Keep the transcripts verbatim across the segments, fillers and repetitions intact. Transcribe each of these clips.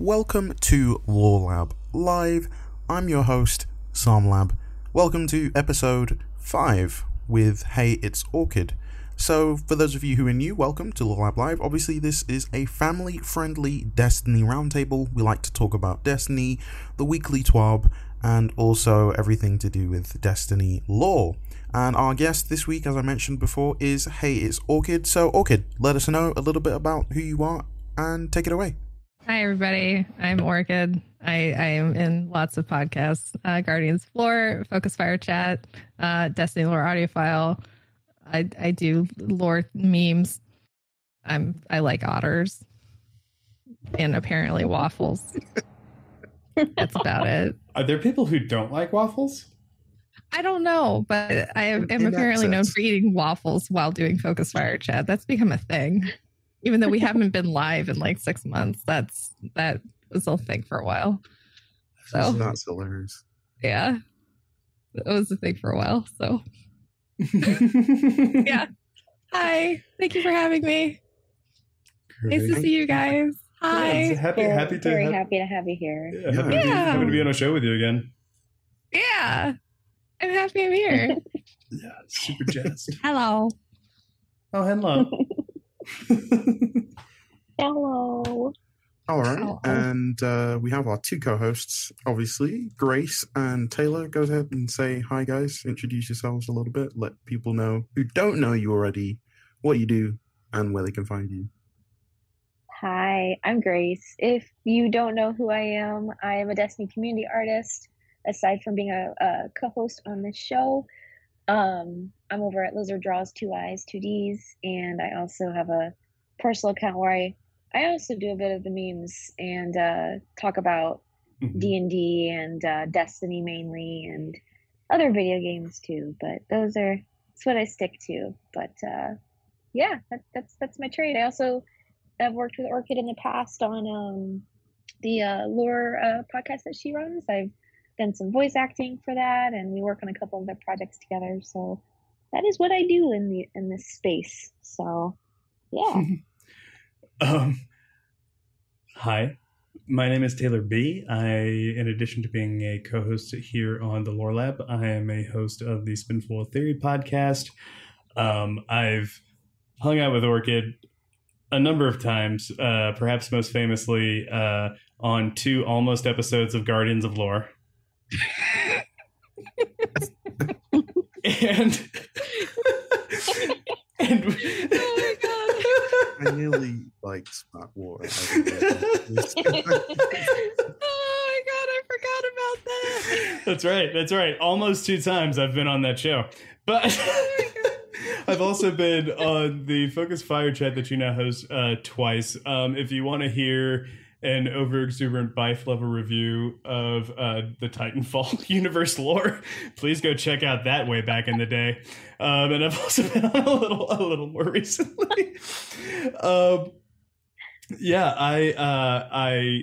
Welcome to Law Lab Live. I'm your host, Samlab. Welcome to episode five with Hey It's Orchid. So, for those of you who are new, welcome to Law Lab Live. Obviously, this is a family-friendly Destiny roundtable. We like to talk about Destiny, the weekly T W A B, and also everything to do with Destiny lore. And our guest this week, as I mentioned before, is Hey It's Orchid. So, Orchid, let us know a little bit about who you are and take it away. Hi, everybody. I'm Orchid. I, I am in lots of podcasts. Uh, Guardians of Lore, Focus Fire Chat, uh, Destiny Lore Audiophile. I, I do lore memes. I'm I like otters. And apparently waffles. That's about it. Are there people who don't like waffles? I don't know, but I am in apparently known for eating waffles while doing Focus Fire Chat. That's become a thing. Even though we haven't been live in like six months, that's that was a thing for a while. So that's hilarious. Yeah, it was a thing for a while. So yeah. Hi, thank you for having me. Great. Nice to see you guys. Hi. Yeah, happy, We're happy to very have, happy to have you here. Yeah, happy, yeah. To be, happy to be on a show with you again. Yeah, I'm happy I'm here. Yeah, super jazzed. Hello. Oh, hello. Hello. All right. Hello. And uh, we have our two co-hosts, obviously, Grace and Taylor. Go ahead and say hi, guys. Introduce yourselves a little bit. Let people know who don't know you already what you do and where they can find you. Hi, I'm Grace. If you don't know who I am, I am a Destiny community artist. Aside from being a, a co-host on this show, um I'm over at Lizard Draws Two Eyes Two D's, and I also have a personal account where I I also do a bit of the memes and uh talk about D and D and uh Destiny mainly, and other video games too, but those are that's what I stick to. But uh yeah, that, that's that's my trade. I also have worked with Orchid in the past on um the uh lore uh podcast that she runs. I've done some voice acting for that, and we work on a couple of their projects together. So that is what I do in the in this space. So yeah. um, hi, my name is Taylor B. I, in addition to being a co-host here on the Lore Lab, I am a host of the Spinful of Theory podcast. Um, I've hung out with Orchid a number of times, uh, perhaps most famously uh, on two almost episodes of Guardians of Lore. and and oh my god, I nearly like spat water. Oh my god, I forgot about that. That's right, that's right. Almost two times I've been on that show, but oh I've also been on the Focus Fire Chat that you now host uh, twice. Um, if you want to hear an overexuberant bife level review of uh, the Titanfall universe lore, please go check out that way back in the day. Um, and I've also been on a little, a little more recently. um, yeah, I, uh, I,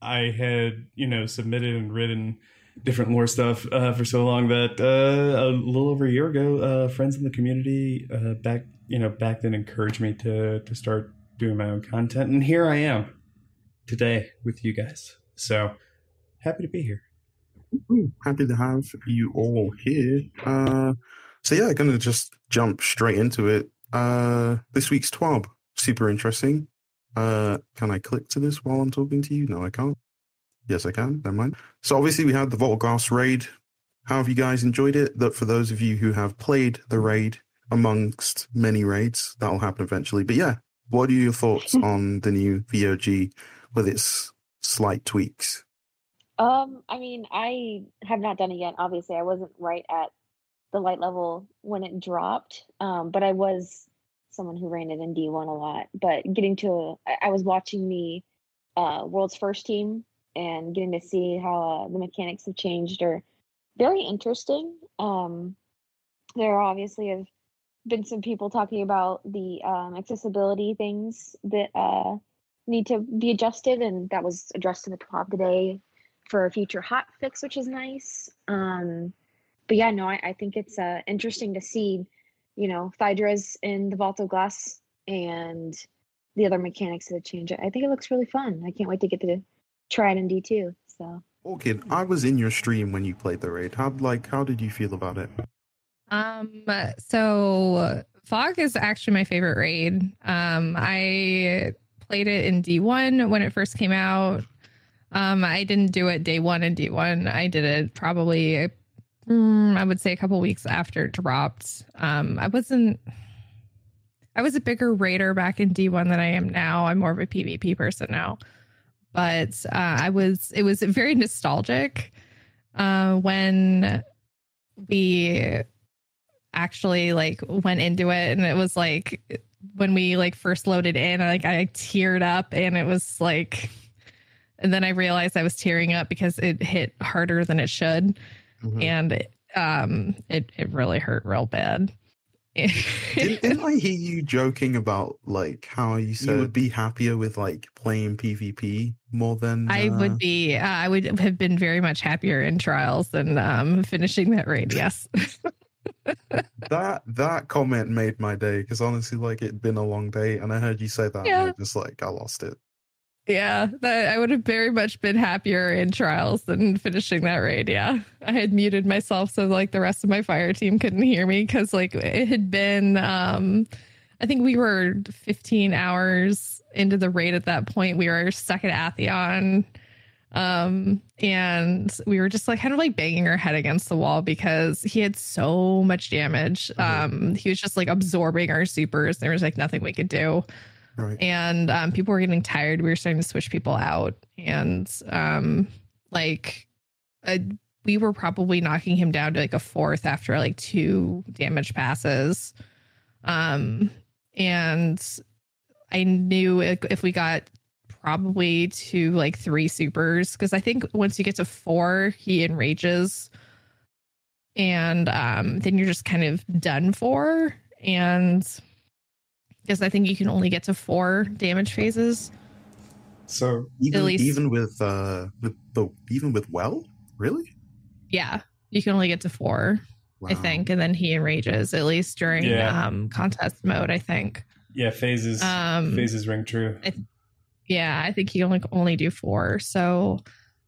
I had you know submitted and written different lore stuff uh, for so long that uh, a little over a year ago, uh, friends in the community uh, back you know back then encouraged me to to start doing my own content, and here I am today with you guys. So happy to be here. Ooh, happy to have you all here. Uh, so yeah, gonna just jump straight into it. Uh, this week's T W A B, super interesting. Uh, can I click to this while I'm talking to you? No, I can't. Yes, I can. Never mind. So obviously we had the Vault of Glass raid. How have you guys enjoyed it? That for those of you who have played the raid, amongst many raids, that'll happen eventually. But yeah, what are your thoughts on the new V O G? With its slight tweaks? Um, I mean, I have not done it yet. Obviously, I wasn't right at the light level when it dropped, um, but I was someone who ran it in D one a lot. But getting to, a, I was watching the uh, World's First Team and getting to see how uh, the mechanics have changed are very interesting. Um, there obviously have been some people talking about the um, accessibility things that uh, need to be adjusted, and that was addressed in the T W A B today for a future hot fix, which is nice. Um, but yeah, no, I, I think it's uh, interesting to see, you know, Thydra's in the Vault of Glass and the other mechanics that change it. I think it looks really fun. I can't wait to get to tried in D two. So Orchid, I was in your stream when you played the raid. How like how did you feel about it? Um so Fog is actually my favorite raid. Um I played it in D one when it first came out. Um I didn't do it day one in D one. I did it probably mm, I would say a couple weeks after it dropped. Um I wasn't I was a bigger raider back in D one than I am now. I'm more of a PvP person now. But uh, I was it was very nostalgic uh, when we actually like went into it, and it was like when we like first loaded in, like I teared up, and it was like, and then I realized I was tearing up because it hit harder than it should, mm-hmm. and it, um, it it really hurt real bad. Didn't, didn't I hear you joking about like how you said you would be happier with like playing PvP more than uh... I would be? Uh, I would have been very much happier in Trials than um, finishing that raid. Yes, that that comment made my day because honestly, like it'd been a long day, and I heard you say that. Yeah. And I just like I lost it. Yeah, that, I would have very much been happier in Trials than finishing that raid, yeah. I had muted myself so, like, the rest of my fire team couldn't hear me because, like, it had been, um, I think we were fifteen hours into the raid at that point. We were stuck at Atheon, um, and we were just, like, kind of, like, banging our head against the wall because he had so much damage. Mm-hmm. Um, he was just, like, absorbing our supers. There was, like, nothing we could do. Right. And um, people were getting tired. We were starting to switch people out, and um, like uh, we were probably knocking him down to like a fourth after like two damage passes. Um, and I knew if we got probably to like three supers, because I think once you get to four, he enrages, and um, then you're just kind of done for. And because I think you can only get to four damage phases. So even, even with uh, with the even with well, really? Yeah, you can only get to four, wow. I think, and then he enrages at least during yeah. um, contest mode. I think. Yeah, phases. Um, phases ring true. I th- yeah, I think he only only do four. So,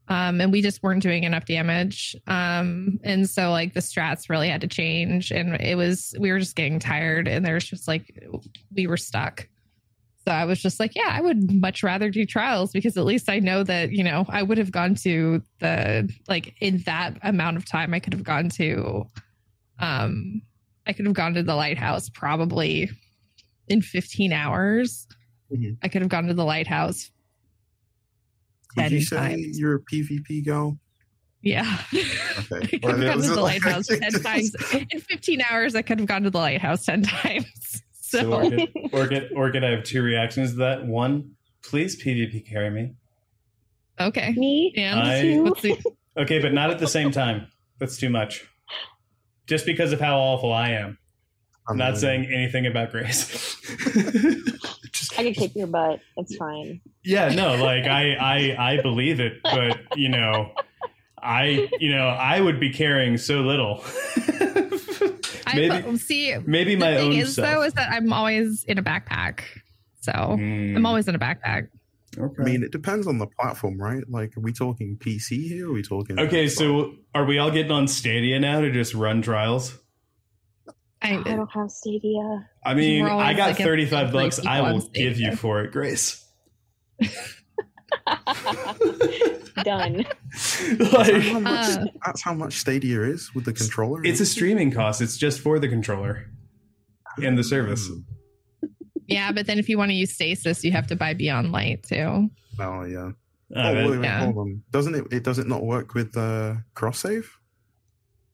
um, and we just weren't doing enough damage, um, and so like the strats really had to change, and it was we were just getting tired, and there's just like. We were stuck. So I was just like, yeah, I would much rather do Trials because at least I know that, you know, I would have gone to the, like in that amount of time, I could have gone to, um, I could have gone to the Lighthouse probably in fifteen hours. Mm-hmm. I could have gone to the Lighthouse. Did you say times. You're a PvP girl? Yeah. Okay. I could have gone to the Lighthouse ten times. In fifteen hours, I could have gone to the Lighthouse ten times. So, so Orchid, Orchid, Orchid, I have two reactions to that. One, please PvP carry me. Okay. Me? And I, let's see. Okay, but not at the same time. That's too much. Just because of how awful I am. I'm not saying anything about Grace. Just, I can kick your butt. It's fine. Yeah, no, like, I, I, I believe it, but, you know, I, you know, I would be carrying so little. Maybe, I, see, maybe the my thing own is self. Though is that I'm always in a backpack, so mm. I'm always in a backpack. Okay. I mean, it depends on the platform, right? Like, are we talking P C here? Or are we talking? Okay, so are we all getting on Stadia now to just run Trials? I, I don't have Stadia. I mean, I got like thirty-five bucks. I will give you for it, Grace. Done. Like, that's, how much, uh, that's how much Stadia is with the controller. It's a streaming cost. It's just for the controller and the service. Yeah, but then if you want to use Stasis, you have to buy Beyond Light too. Oh yeah. Uh, oh, wait, wait, yeah. Hold on. Doesn't it? It does it not work with uh, cross save?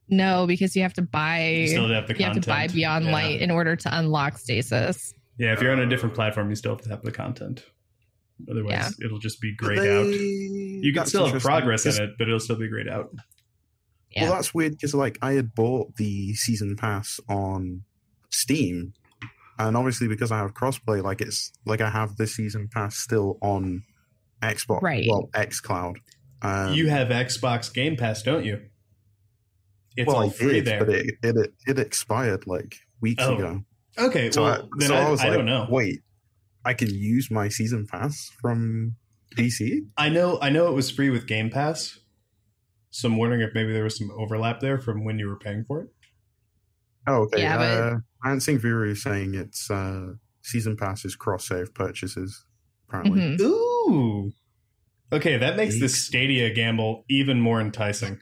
No, because you have to buy. You still have the content. You have to buy Beyond yeah. Light in order to unlock Stasis. Yeah, if you're on a different platform, you still have to have the content. Otherwise, yeah. It'll just be grayed they, out. You can still have progress in it, but it'll still be grayed out. Yeah. Well, that's weird because, like, I had bought the season pass on Steam, and obviously because I have crossplay, like it's like I have the season pass still on Xbox, right? Well, XCloud. Um, you have Xbox Game Pass, don't you? It's well, all free it, there, but it, it it expired like weeks oh. ago. Okay, so well I, then so I, I, was I like, don't know. Wait. I can use my season pass from P C? I know, I know it was free with Game Pass, so I'm wondering if maybe there was some overlap there from when you were paying for it. Oh, okay. Yeah, but... uh, I don't think Vuru is saying it's uh, season passes cross-save purchases, apparently. Mm-hmm. Ooh! Okay, that makes the Stadia gamble even more enticing.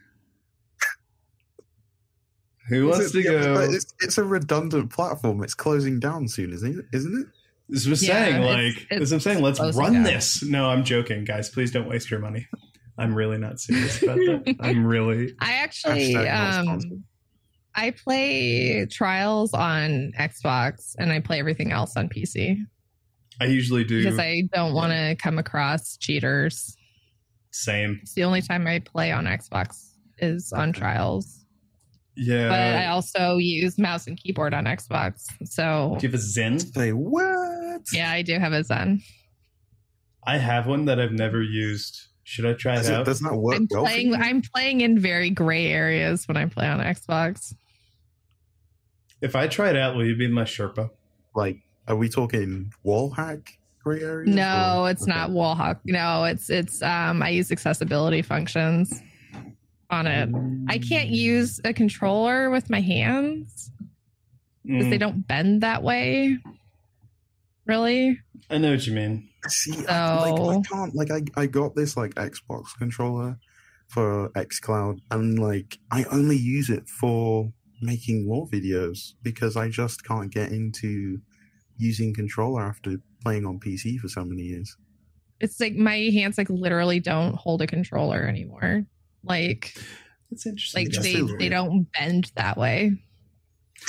Who wants it, to go? Yeah, it's, it's a redundant platform. It's closing down soon, isn't it? Isn't it? This was yeah, saying, it's, like, it's, as I'm saying, let's run down. This. No, I'm joking, guys. Please don't waste your money. I'm really not serious about that. I'm really. I actually, um, I play Trials on Xbox and I play everything else on P C. I usually do because I don't want to come across cheaters. Same. It's the only time I play on Xbox is on Trials. Yeah, but I also use mouse and keyboard on Xbox. So do you have a Zen? Say what? Yeah, I do have a Zen. I have one that I've never used. Should I try it out? That's not work. I'm playing, I'm playing in very gray areas when I play on Xbox. If I try it out, will you be my Sherpa? Like, are we talking wall hack gray areas? No, or? It's okay. Not wall hack. No, it's it's. Um, I use accessibility functions on it. I can't use a controller with my hands because mm. they don't bend that way. Really? I know what you mean. See, so... I, like, I can't. Like, I, I got this like Xbox controller for XCloud, and like I only use it for making lore videos because I just can't get into using controller after playing on P C for so many years. It's like my hands like literally don't hold a controller anymore. Like, that's interesting. Like that's they, they don't bend that way.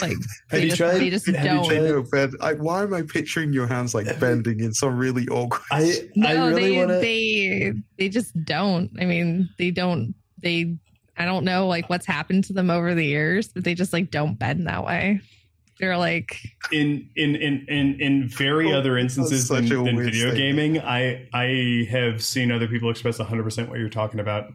Like have you just, tried? They just have don't. You tried I, why am I picturing your hands like bending in some really awkward? I, no, I really they wanna... they they just don't. I mean, they don't. They I don't know like what's happened to them over the years, but they just like don't bend that way. They're like in in in in, in very oh, other instances than, than video thing. Gaming. I I have seen other people express one hundred percent what you're talking about.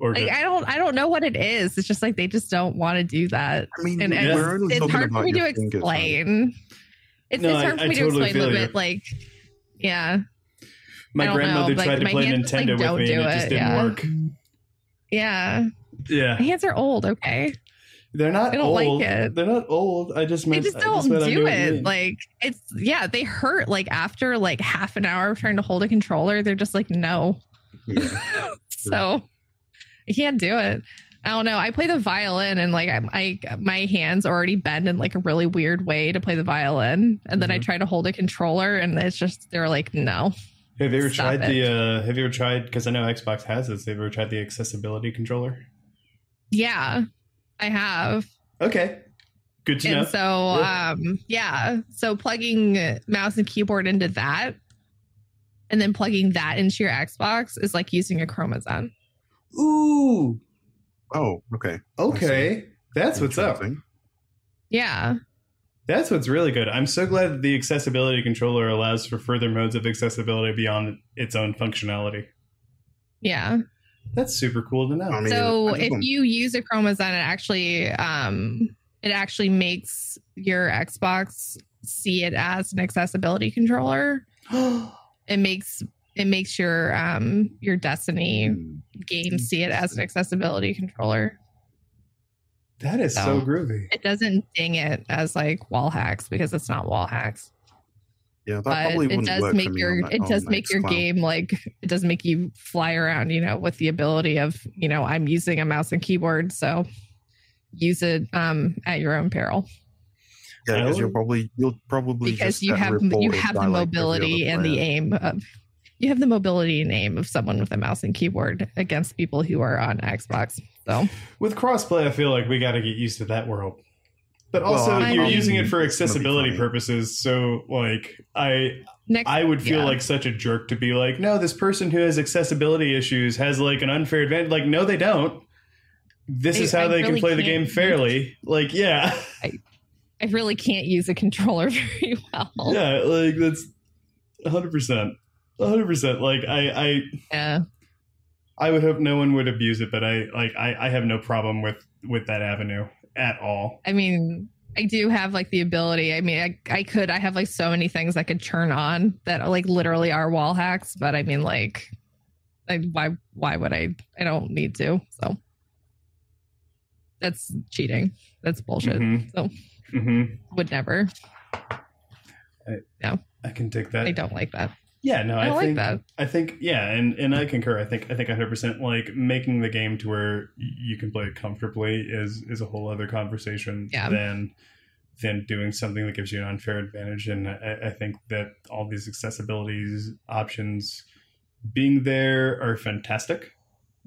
Or like, I don't, I don't know what it is. It's just like they just don't want to do that. I mean, and, and we're it's, only it's hard for me to explain. Fingers, it's, no, it's hard I, for me I to totally explain a little bit. Like, yeah. My grandmother know, tried like, to play Nintendo like, with me, and it, it just didn't yeah. work. Yeah. Yeah. My hands are old. Okay. They're not. I don't old. like it. They're not old. I just meant they just don't just do it. it. Like it's yeah. They hurt. Like after like half an hour of trying to hold a controller, they're just like no. Yeah. So. I can't do it. I don't know. I play the violin and like I, I my hands already bend in like a really weird way to play the violin, and then mm-hmm. I try to hold a controller, and it's just they're like no. Have you ever tried it. the? Uh, have you ever tried? Because I know Xbox has this. Have you ever tried the accessibility controller? Yeah, I have. Okay, good to and know. So yeah. um, yeah, so plugging mouse and keyboard into that, and then plugging that into your Xbox is like using a Chroma Zen. Ooh. Oh, okay. Okay. That's what's up. Yeah. That's what's really good. I'm so glad that the accessibility controller allows for further modes of accessibility beyond its own functionality. Yeah. That's super cool to know. I mean, so if you use a Chroma Zen, it actually um it actually makes your Xbox see it as an accessibility controller. It makes It makes your um, your Destiny game see it as an accessibility controller. That is so, so groovy. It doesn't ding it as like wall hacks because it's not wall hacks. Yeah, that but probably wouldn't it does work make your that, it does make your cloud. game like it does make you fly around, you know, with the ability of you know I'm using a mouse and keyboard, so use it um, at your own peril. Yeah, because you'll probably you'll probably because just you have you have the mobility like and the aim of. You have the mobility and aim of someone with a mouse and keyboard against people who are on Xbox. So with crossplay, I feel like we got to get used to that world. But also, well, you're I mean, using it for accessibility purposes. So, like, I Next, I would feel yeah. like such a jerk to be like, no, this person who has accessibility issues has like an unfair advantage. Like, no, they don't. This I, is how I they really can play the game fairly. Like, yeah, I, I really can't use a controller very well. Yeah, like that's one hundred percent. one hundred percent. Like I, I, yeah. I would hope no one would abuse it, but I, like, I, I have no problem with, with that avenue at all. I mean, I do have like the ability. I mean, I, I could, I have like so many things I could turn on that are, like literally are wall hacks, but I mean like, I, why, why would I, I don't need to. So that's cheating. That's bullshit. Mm-hmm. So mm-hmm. would never. I, no, I can take that. I don't like that. Yeah, no, I, I like think, that. I think, yeah, and, and I concur. I think I think one hundred percent like making the game to where you can play it comfortably is is a whole other conversation yeah. than than doing something that gives you an unfair advantage. And I, I think that all these accessibilities options being there are fantastic.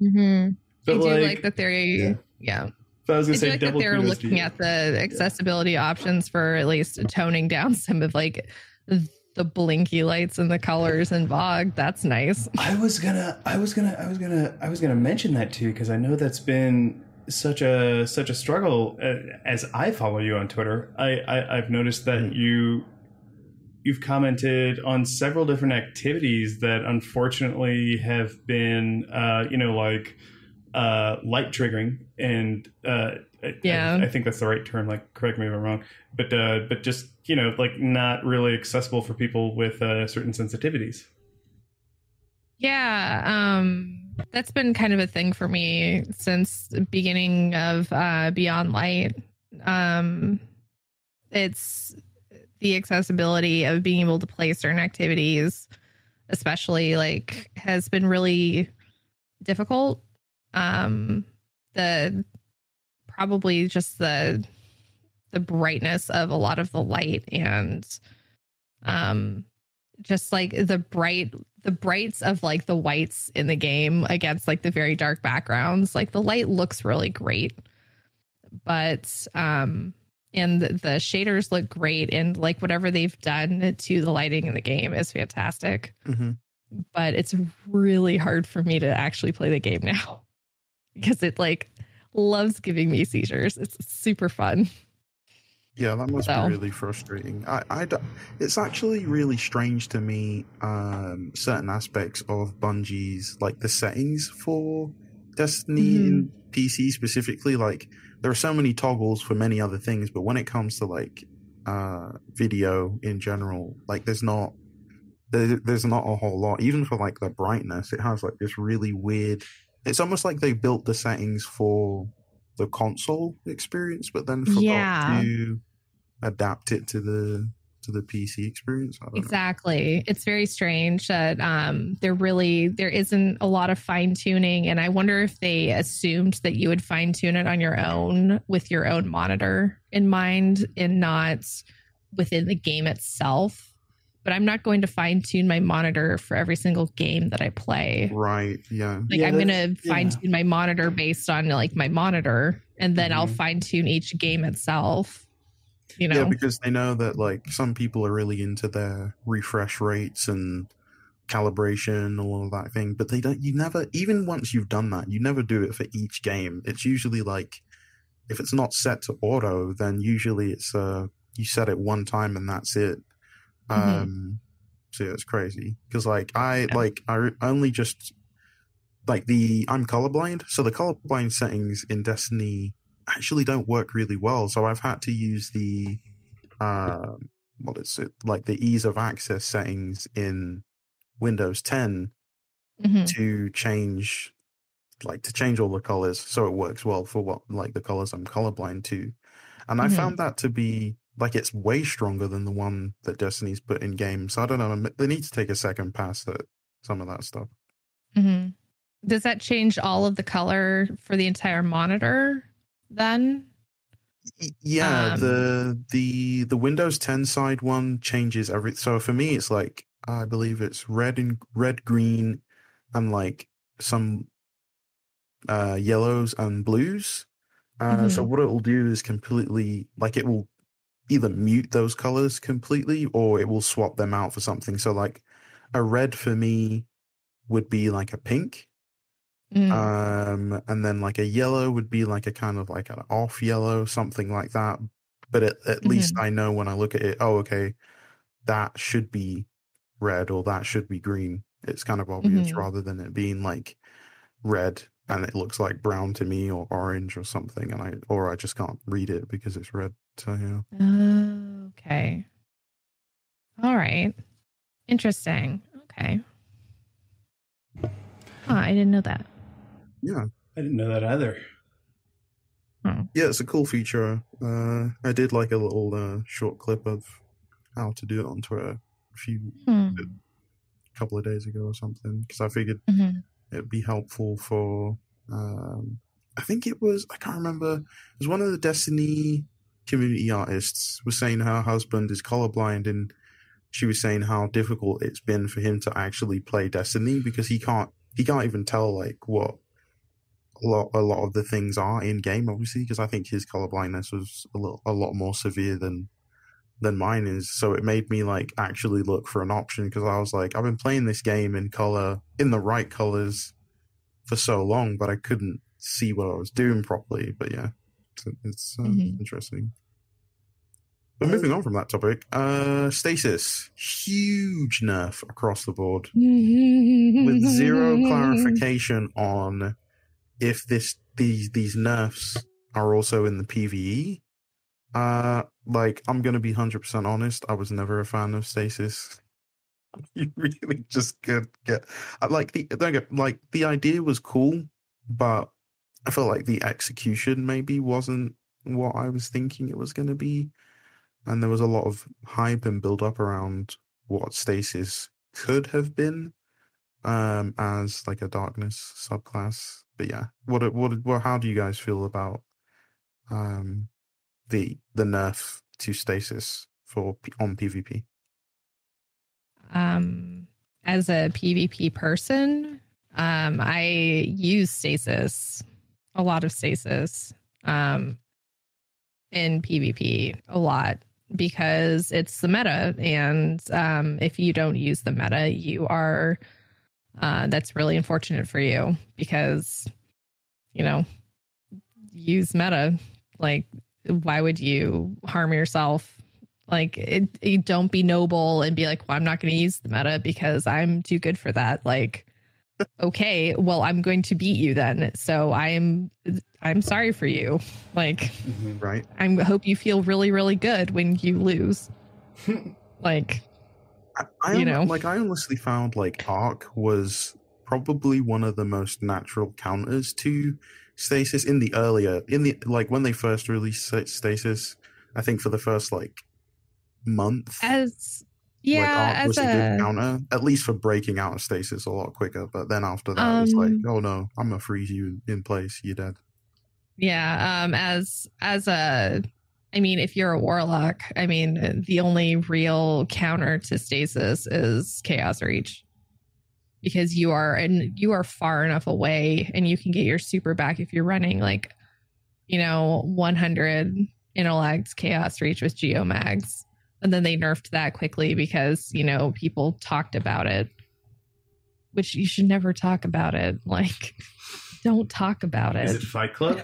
Mm-hmm. But I do like, like that they're yeah. yeah. So I was going to say, like that they're looking at the accessibility yeah. options for at least toning down some of like the blinky lights and the colors and V O G. That's nice. I was gonna, I was gonna, I was gonna, I was gonna mention that too because I know that's been such a such a struggle. As I follow you on Twitter, I, I I've noticed that mm. you you've commented on several different activities that unfortunately have been, uh, you know, like uh, light triggering and. Uh, Yeah, I, I think that's the right term. Like, correct me if I'm wrong, but uh, but just you know, like not really accessible for people with uh, certain sensitivities. Yeah, um, that's been kind of a thing for me since the beginning of uh, Beyond Light. Um, it's the accessibility of being able to play certain activities, especially like, has been really difficult. Um, the Probably just the the brightness of a lot of the light and um just like the bright the brights of like the whites in the game against like the very dark backgrounds. Like the light looks really great, but um and the, the shaders look great and like whatever they've done to the lighting in the game is fantastic. Mm-hmm. But it's really hard for me to actually play the game now because it like loves giving me seizures. It's super fun. Yeah, that must so. be really frustrating. I, I it's actually really strange to me, um, certain aspects of Bungie's, like the settings for Destiny mm-hmm. and P C specifically. Like, there are so many toggles for many other things, but when it comes to like uh, video in general, like there's not there, there's not a whole lot. Even for like the brightness, it has like this really weird. It's almost like they built the settings for the console experience, but then forgot yeah. to adapt it to the to the P C experience. I don't exactly. know. It's very strange that um, there really there isn't a lot of fine tuning, and I wonder if they assumed that you would fine tune it on your own with your own monitor in mind, and not within the game itself. But I'm not going to fine tune my monitor for every single game that I play. Right. Yeah. Like yeah, I'm going to fine tune yeah. my monitor based on like my monitor, and then mm-hmm. I'll fine tune each game itself. You know, yeah, because they know that like some people are really into their refresh rates and calibration and all of that thing, but they don't, you never, even once you've done that, you never do it for each game. It's usually like, if it's not set to auto, then usually it's uh you set it one time and that's it. Mm-hmm. Um, so yeah, it's crazy because like I yeah. like I only just like the I'm colorblind, so the colorblind settings in Destiny actually don't work really well. So I've had to use the uh, what is it like the ease of access settings in Windows ten mm-hmm. to change like to change all the colors so it works well for what like the colors I'm colorblind to, and mm-hmm. I found that to be. Like, it's way stronger than the one that Destiny's put in game. So I don't know. They need to take a second pass at some of that stuff. Mm-hmm. Does that change all of the color for the entire monitor then? Yeah, um, the the the Windows ten side one changes everything. So for me, it's like I believe it's red and red, green, and like some uh, yellows and blues. Uh, mm-hmm. So what it will do is completely like it will. Either mute those colors completely or it will swap them out for something. So like a red for me would be like a pink. Mm. Um, and then like a yellow would be like a kind of like an off yellow, something like that. But at, at mm-hmm. least I know when I look at it, oh, okay, that should be red or that should be green. It's kind of obvious mm-hmm. rather than it being like red, and it looks like brown to me or orange or something, and I or I just can't read it because it's red. So yeah. Uh, okay. All right. Interesting. Okay. Huh, I didn't know that. Yeah, I didn't know that either. Hmm. Yeah, it's a cool feature. Uh, I did like a little uh, short clip of how to do it on Twitter a few hmm. a couple of days ago or something, because I figured mm-hmm. it'd be helpful for. Um, I think it was I can't remember. It was one of the Destiny community artists was saying her husband is colorblind, and she was saying how difficult it's been for him to actually play Destiny because he can't he can't even tell like what. A lot, a lot of the things are in game, obviously, because I think his colorblindness was a, little, a lot more severe than than mine is. So it made me like actually look for an option, because I was like, I've been playing this game in color, in the right colors for so long, but I couldn't see what I was doing properly. But yeah, it's, it's um, mm-hmm. interesting. But moving on from that topic, uh, Stasis, huge nerf across the board with zero clarification on. If this these these nerfs are also in the P V E, uh, like I'm gonna be one hundred percent honest, I was never a fan of Stasis. You really just could get like the like the idea was cool, but I felt like the execution maybe wasn't what I was thinking it was gonna be, and there was a lot of hype and build up around what Stasis could have been, um, as like a darkness subclass. But yeah, what what what? How do you guys feel about um, the the nerf to Stasis for on PvP? Um, as a PvP person, um, I use Stasis, a lot of Stasis um, in PvP a lot because it's the meta, and um, if you don't use the meta, you are. Uh, that's really unfortunate for you because, you know, use meta. Like, why would you harm yourself? Like, it, it don't be noble and be like, well, I'm not going to use the meta because I'm too good for that. Like, okay, well, I'm going to beat you then. So I'm, I'm sorry for you. Like, right. I'm hope you feel really, really good when you lose. Like. I, I you know, like I honestly found like Arc was probably one of the most natural counters to Stasis in the earlier in the like when they first released Stasis. I think for the first like month, as yeah, like, Arc as was a good counter at least for breaking out of Stasis a lot quicker. But then after that, um, it was like, oh no, I'm gonna freeze you in place. You're dead. Yeah, um, as as a. I mean, if you're a warlock, I mean, the only real counter to Stasis is Chaos Reach, because you are and you are far enough away, and you can get your super back if you're running like, you know, one hundred intellect Chaos Reach with Geo Mags, and then they nerfed that quickly because you know people talked about it, which you should never talk about it. Like, don't talk about it. Is it Fight Club?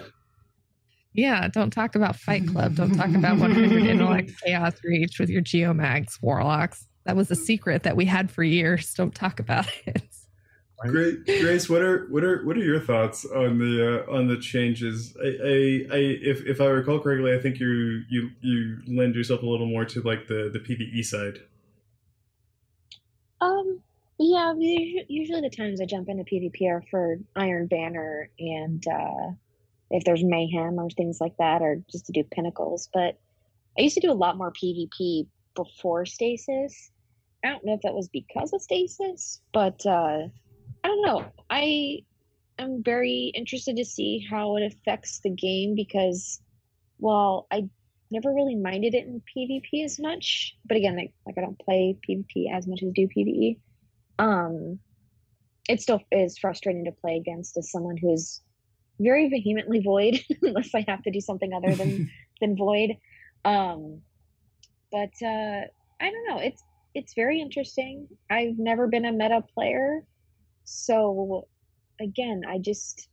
Yeah, don't talk about Fight Club. Don't talk about one hundred Intellect Chaos Reach with your Geomags, Warlocks. That was a secret that we had for years. Don't talk about it. Great, Grace. What are what are what are your thoughts on the uh, on the changes? I, I, I, if if I recall correctly, I think you you you lend yourself a little more to like the the PvE side. Um. Yeah. Usually, the times I jump into PvP are for Iron Banner and. Uh, if there's mayhem or things like that, or just to do pinnacles. But I used to do a lot more PvP before Stasis. I don't know if that was because of Stasis, but uh, I don't know. I am very interested to see how it affects the game because, well, I never really minded it in PvP as much. But again, like, like I don't play PvP as much as do PvE. Um, it still is frustrating to play against as someone who's very vehemently void, unless I have to do something other than than void. Um, but uh, I don't know. It's it's very interesting. I've never been a meta player, so again, I just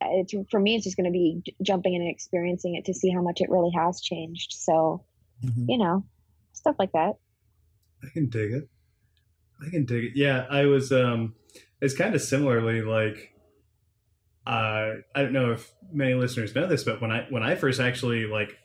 it's for me. It's just going to be j- jumping in and experiencing it to see how much it really has changed. So mm-hmm. you know, stuff like that. I can dig it. I can dig it. Yeah, I was. Um, it's kind of similarly like. uh, I don't know if many listeners know this, but when I when I first actually like,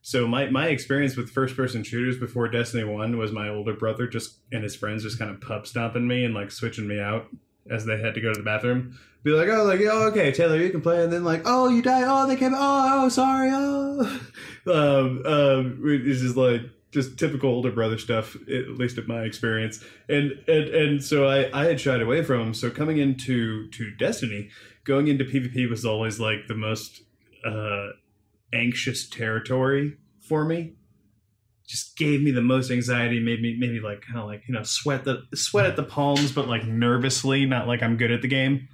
so my my experience with first person shooters before Destiny one was my older brother just and his friends just kind of pup stomping me and like switching me out as they had to go to the bathroom. Be like, oh, like, oh, okay, Taylor, you can play, and then like, oh, you died, oh, they came, oh, oh, sorry, oh, um, um, it's just like just typical older brother stuff, at least at my experience, and and and so I I had shied away from him. So coming into to Destiny, going into PvP was always like the most uh, anxious territory for me. Just gave me the most anxiety, made me maybe like kind of like, you know, sweat the sweat at the palms, but like nervously, not like I'm good at the game.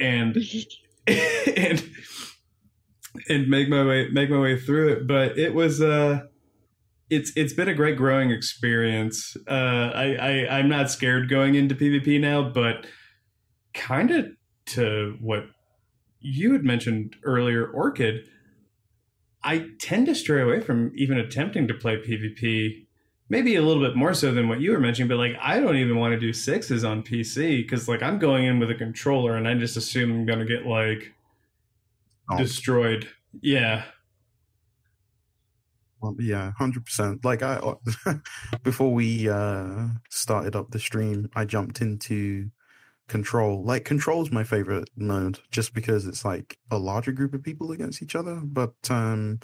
And and and make my way make my way through it. But it was uh it's it's been a great growing experience. Uh I, I, I'm not scared going into PvP now, but kinda to what you had mentioned earlier, Orchid, I tend to stray away from even attempting to play PvP, maybe a little bit more so than what you were mentioning, but like, I don't even want to do sixes on P C because like I'm going in with a controller and I just assume I'm going to get like oh. destroyed. Yeah. Well, yeah, one hundred percent. Like I, before we uh, started up the stream, I jumped into Control. Like, Control's my favorite mode just because it's like a larger group of people against each other. But um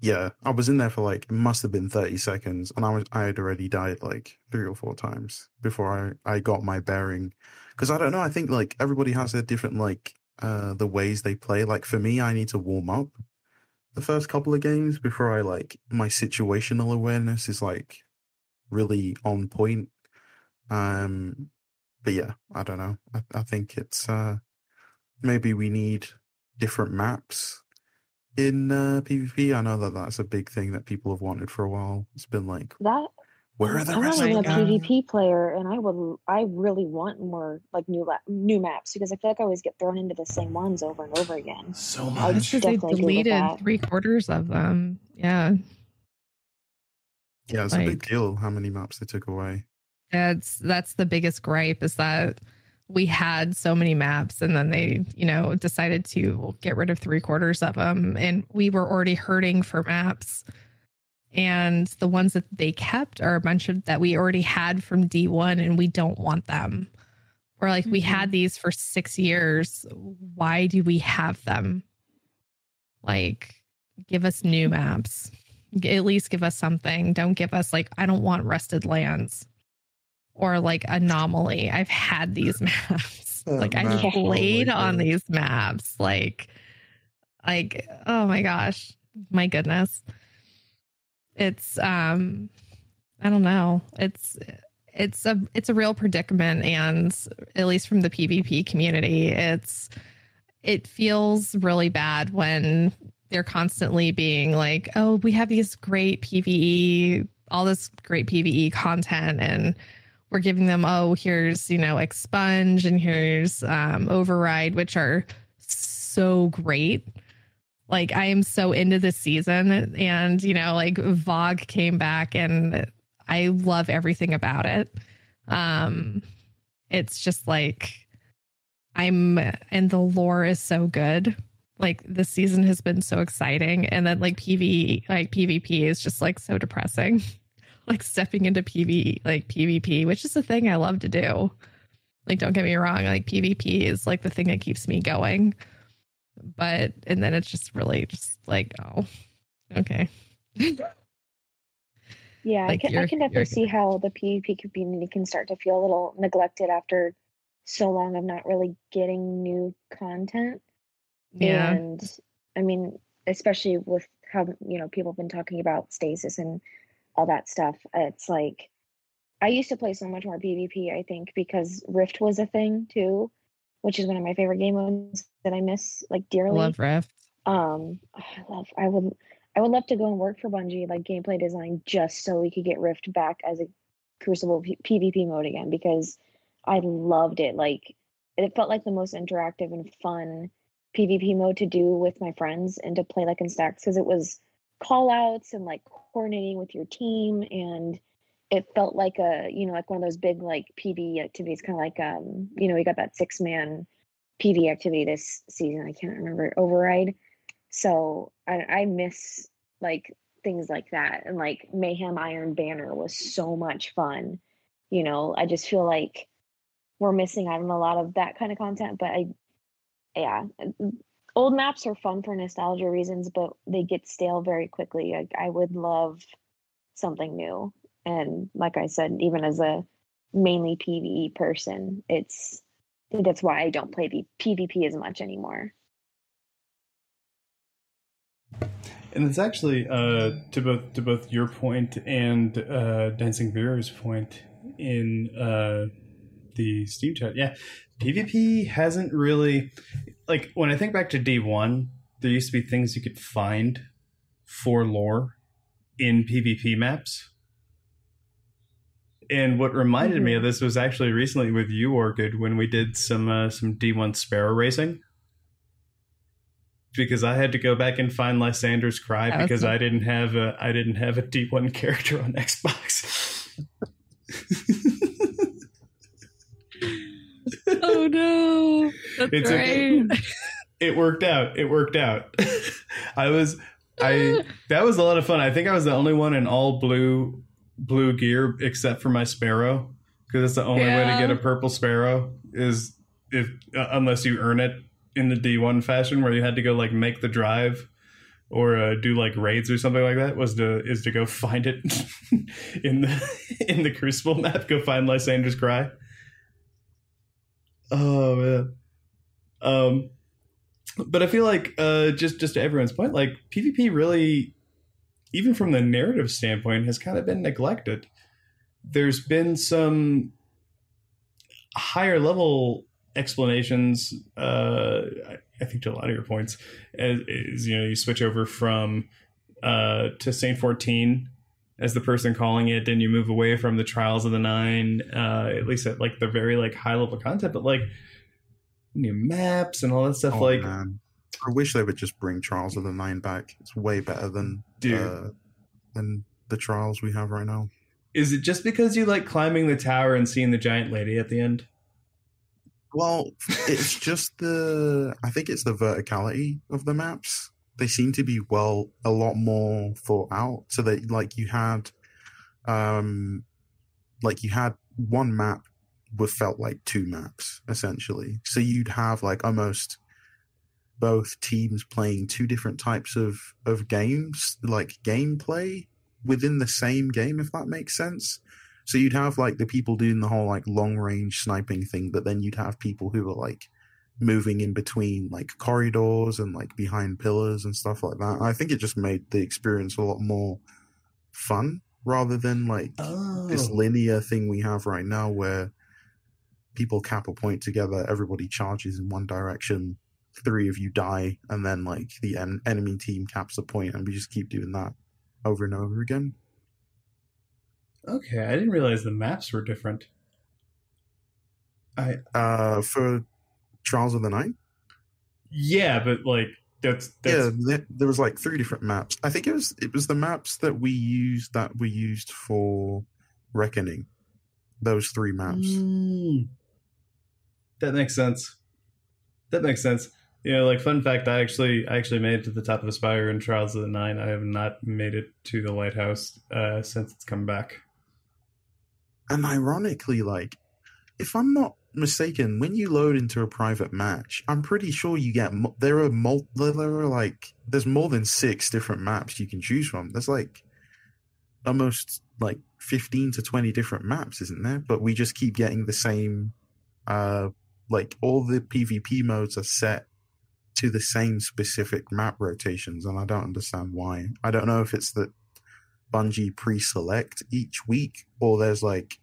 yeah, I was in there for like, it must have been thirty seconds, and I was I had already died like three or four times before I I got my bearing. Because I don't know, I think like everybody has their different like uh the ways they play. Like for me, I need to warm up the first couple of games before I like my situational awareness is like really on point. Um But yeah, I don't know. I, I think it's uh, maybe we need different maps in uh, PvP. I know that that's a big thing that people have wanted for a while. It's been like, that, where are the rest of the guys? I'm a PvP player, and I would, I really want more like new la- new maps because I feel like I always get thrown into the same ones over and over again. So much. They deleted three quarters of them. Yeah. Yeah, it's like a big deal how many maps they took away. That's that's the biggest gripe, is that we had so many maps and then they, you know, decided to get rid of three quarters of them, and we were already hurting for maps. And the ones that they kept are a bunch of that we already had from D one, and we don't want them. Or like, mm-hmm. we had these for six years. Why do we have them? Like, give us new maps. At least give us something. Don't give us like, I don't want Rested Lands. Or like Anomaly. I've had these maps. Oh, like, I played on these maps. Like, like, oh my gosh, my goodness. It's um, I don't know. It's it's a it's a real predicament, and at least from the PvP community, it's it feels really bad when they're constantly being like, oh, we have these great PvE, all this great PvE content, and we're giving them, oh, here's, you know, Expunge and here's um, Override, which are so great. Like, I am so into this season. And, you know, like, V O G came back and I love everything about it. Um, it's just like, I'm, and the lore is so good. Like, this season has been so exciting. And then, like, PvE, like, PvP is just, like, so depressing. Like, stepping into PvE, like PvP, which is the thing I love to do. Like, don't get me wrong, like PvP is like the thing that keeps me going. But, and then it's just really just like, oh, okay. Yeah, like I, can, I can definitely see how the PvP community can start to feel a little neglected after so long of not really getting new content. Yeah. And I mean, especially with how, you know, people have been talking about Stasis and all that stuff. It's like, I used to play so much more PvP, I think, because Rift was a thing too, which is one of my favorite game modes that I miss like dearly. Love Rift. Um, oh, I love. I would. I would love to go and work for Bungie, like gameplay design, just so we could get Rift back as a Crucible P- PvP mode again, because I loved it. Like, it felt like the most interactive and fun PvP mode to do with my friends and to play like in stacks, because it was call-outs and like coordinating with your team, and it felt like a, you know, like one of those big like P V activities, kind of like um you know, we got that six man P V activity this season. I can't remember. Override. So I, I miss like things like that. And like Mayhem Iron Banner was so much fun. You know, I just feel like we're missing out on a lot of that kind of content. But I, yeah, old maps are fun for nostalgia reasons, but they get stale very quickly. Like, I would love something new. And like I said, even as a mainly P V E person, it's I think that's why I don't play the P V P as much anymore. And it's actually uh, to both to both your point and uh, Dancing Vera's point in uh, the Steam chat. Yeah, P V P hasn't really, like, when I think back to D one, there used to be things you could find for lore in P V P maps. And what reminded mm-hmm. me of this was actually recently with you, Orchid, when we did some uh, some D one Sparrow Racing. Because I had to go back and find Lysander's Cry that because cool. I didn't have a I didn't have a D one character on Xbox. Oh no! That's it's right. A, it worked out. It worked out. I was I that was a lot of fun. I think I was the only one in all blue. blue gear except for my Sparrow, because that's the only yeah. way to get a purple Sparrow is if uh, unless you earn it in the D one fashion, where you had to go like make the drive or uh, do like raids or something like that, was to is to go find it in the in the Crucible map, go find Lysander's Cry. Oh man. Um but I feel like uh just just to everyone's point, like P V P really, even from the narrative standpoint, has kind of been neglected. There's been some higher level explanations. Uh, I think to a lot of your points, as, as you know, you switch over from uh, to Saint fourteen as the person calling it, and you move away from the Trials of the Nine, uh, at least at like the very like high level content, but like new maps and all that stuff. Oh, like, man. I wish they would just bring Trials of the Nine back. It's way better than uh, than the trials we have right now. Is it just because you like climbing the tower and seeing the giant lady at the end? Well, it's just the... I think it's the verticality of the maps. They seem to be, well, a lot more thought out. So that, like, you had... um, Like, you had one map with felt like two maps, essentially. So you'd have, like, almost... both teams playing two different types of, of games, like gameplay within the same game, if that makes sense. So you'd have like the people doing the whole like long range sniping thing, but then you'd have people who were like moving in between like corridors and like behind pillars and stuff like that. I think it just made the experience a lot more fun rather than like oh. this linear thing we have right now where people cap a point together, everybody charges in one direction, three of you die, and then like the en- enemy team caps the point, and we just keep doing that over and over again. Okay, I didn't realize the maps were different. I uh for Trials of the Nine. Yeah, but like that's, that's... yeah, there was like three different maps. I think it was it was the maps that we used that were used for Reckoning. Those three maps. Mm. That makes sense. That makes sense. You know, like, fun fact, I actually I actually made it to the top of Aspire in Trials of the Nine. I have not made it to the Lighthouse uh, since it's come back. And ironically, like, if I'm not mistaken, when you load into a private match, I'm pretty sure you get... There are, mul- there are like... There's more than six different maps you can choose from. There's, like, almost, like, fifteen to twenty different maps, isn't there? But we just keep getting the same... Uh, like, all the P V P modes are set to the same specific map rotations, and I don't understand why. I don't know if it's that Bungie pre-select each week, or there's, like,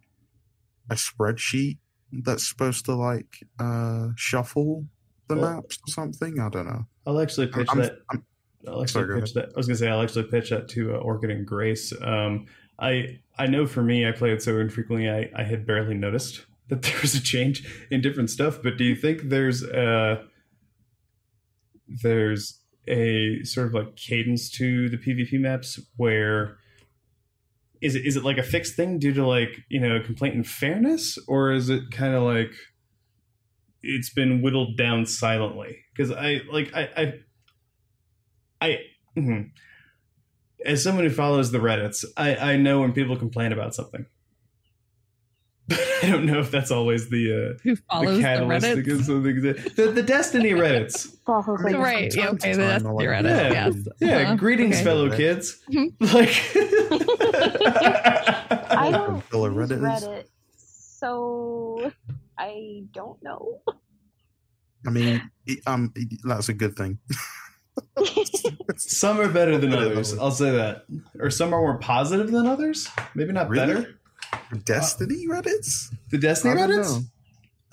a spreadsheet that's supposed to, like, uh, shuffle the well, maps or something. I don't know. I'll actually pitch I'm, that. I'm, I'll actually sorry, pitch that. I was going to say, I'll actually pitch that to uh, Orchid and Grace. Um, I I know for me, I play it so infrequently, I, I had barely noticed that there was a change in different stuff, but do you think there's a there's a sort of like cadence to the P V P maps where is it is it like a fixed thing due to like, you know, complaint and fairness, or is it kind of like it's been whittled down silently. Because I like I I, I as someone who follows the Reddits, I, I know when people complain about something. But I don't know if that's always the uh, who follows the catalyst the Reddits? Something. The, the Destiny Reddits. Right. Yeah, okay, the Destiny Reddits. Yeah. Yes. Yeah. Uh-huh. Greetings, okay. Fellow kids. Mm-hmm. Like I don't fill a Reddit. Reddit. So I don't know. I mean, it, um, it, that's a good thing. Some are better than others. I'll say that. Or some are more positive than others. Maybe not really? Better. Destiny Reddits? The Destiny I Reddits?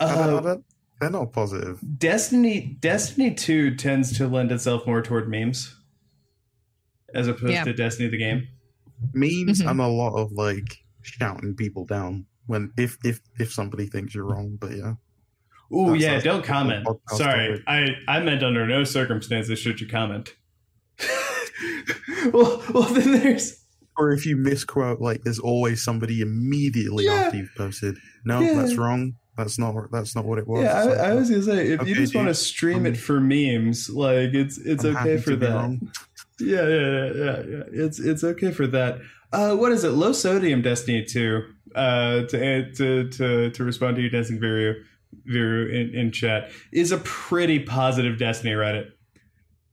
I don't, uh, I don't, they're not positive. Destiny Destiny two tends to lend itself more toward memes as opposed yeah. to Destiny the game. Memes mm-hmm. and a lot of like shouting people down when if if, if somebody thinks you're wrong, but yeah. Oh yeah, don't comment. Sorry, I, I meant under no circumstances should you comment. well, well then there's Or if you misquote, like there's always somebody immediately yeah. after you've posted. No, yeah. that's wrong. That's not. That's not what it was. Yeah, I, like, I was gonna say if okay, you just want to stream I'm, it for memes, like it's it's I'm okay for that. Yeah, yeah, yeah, yeah. It's it's okay for that. Uh, what is it? Low sodium Destiny two. Uh, to to to to respond to you, dancing Viru Viru in, in chat is a pretty positive Destiny Reddit.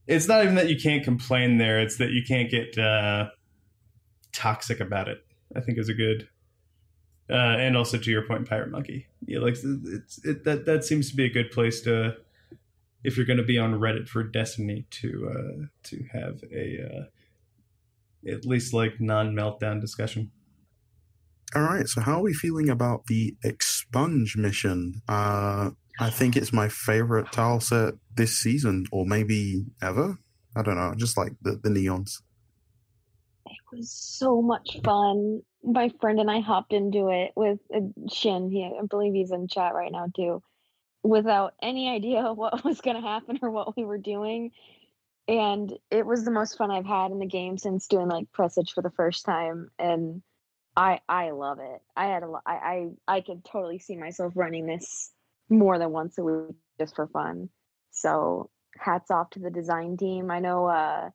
It's not even that you can't complain there. It's that you can't get. Uh, toxic about it, I think is a good uh and also to your point, Pirate Monkey, yeah, like it's it that that seems to be a good place to, if you're going to be on Reddit for Destiny, to uh to have a uh at least like non-meltdown discussion. All right, so how are we feeling about the Expunge mission? uh I think it's my favorite tile set this season, or maybe ever. I don't know, just like the, the neons. It was so much fun. My friend and I hopped into it with Shin. He, I believe he's in chat right now too, without any idea of what was going to happen or what we were doing. And it was the most fun I've had in the game since doing like Presage for the first time. And I I love it. I had a lot. I, I, I could totally see myself running this more than once a week just for fun. So hats off to the design team. I know, uh,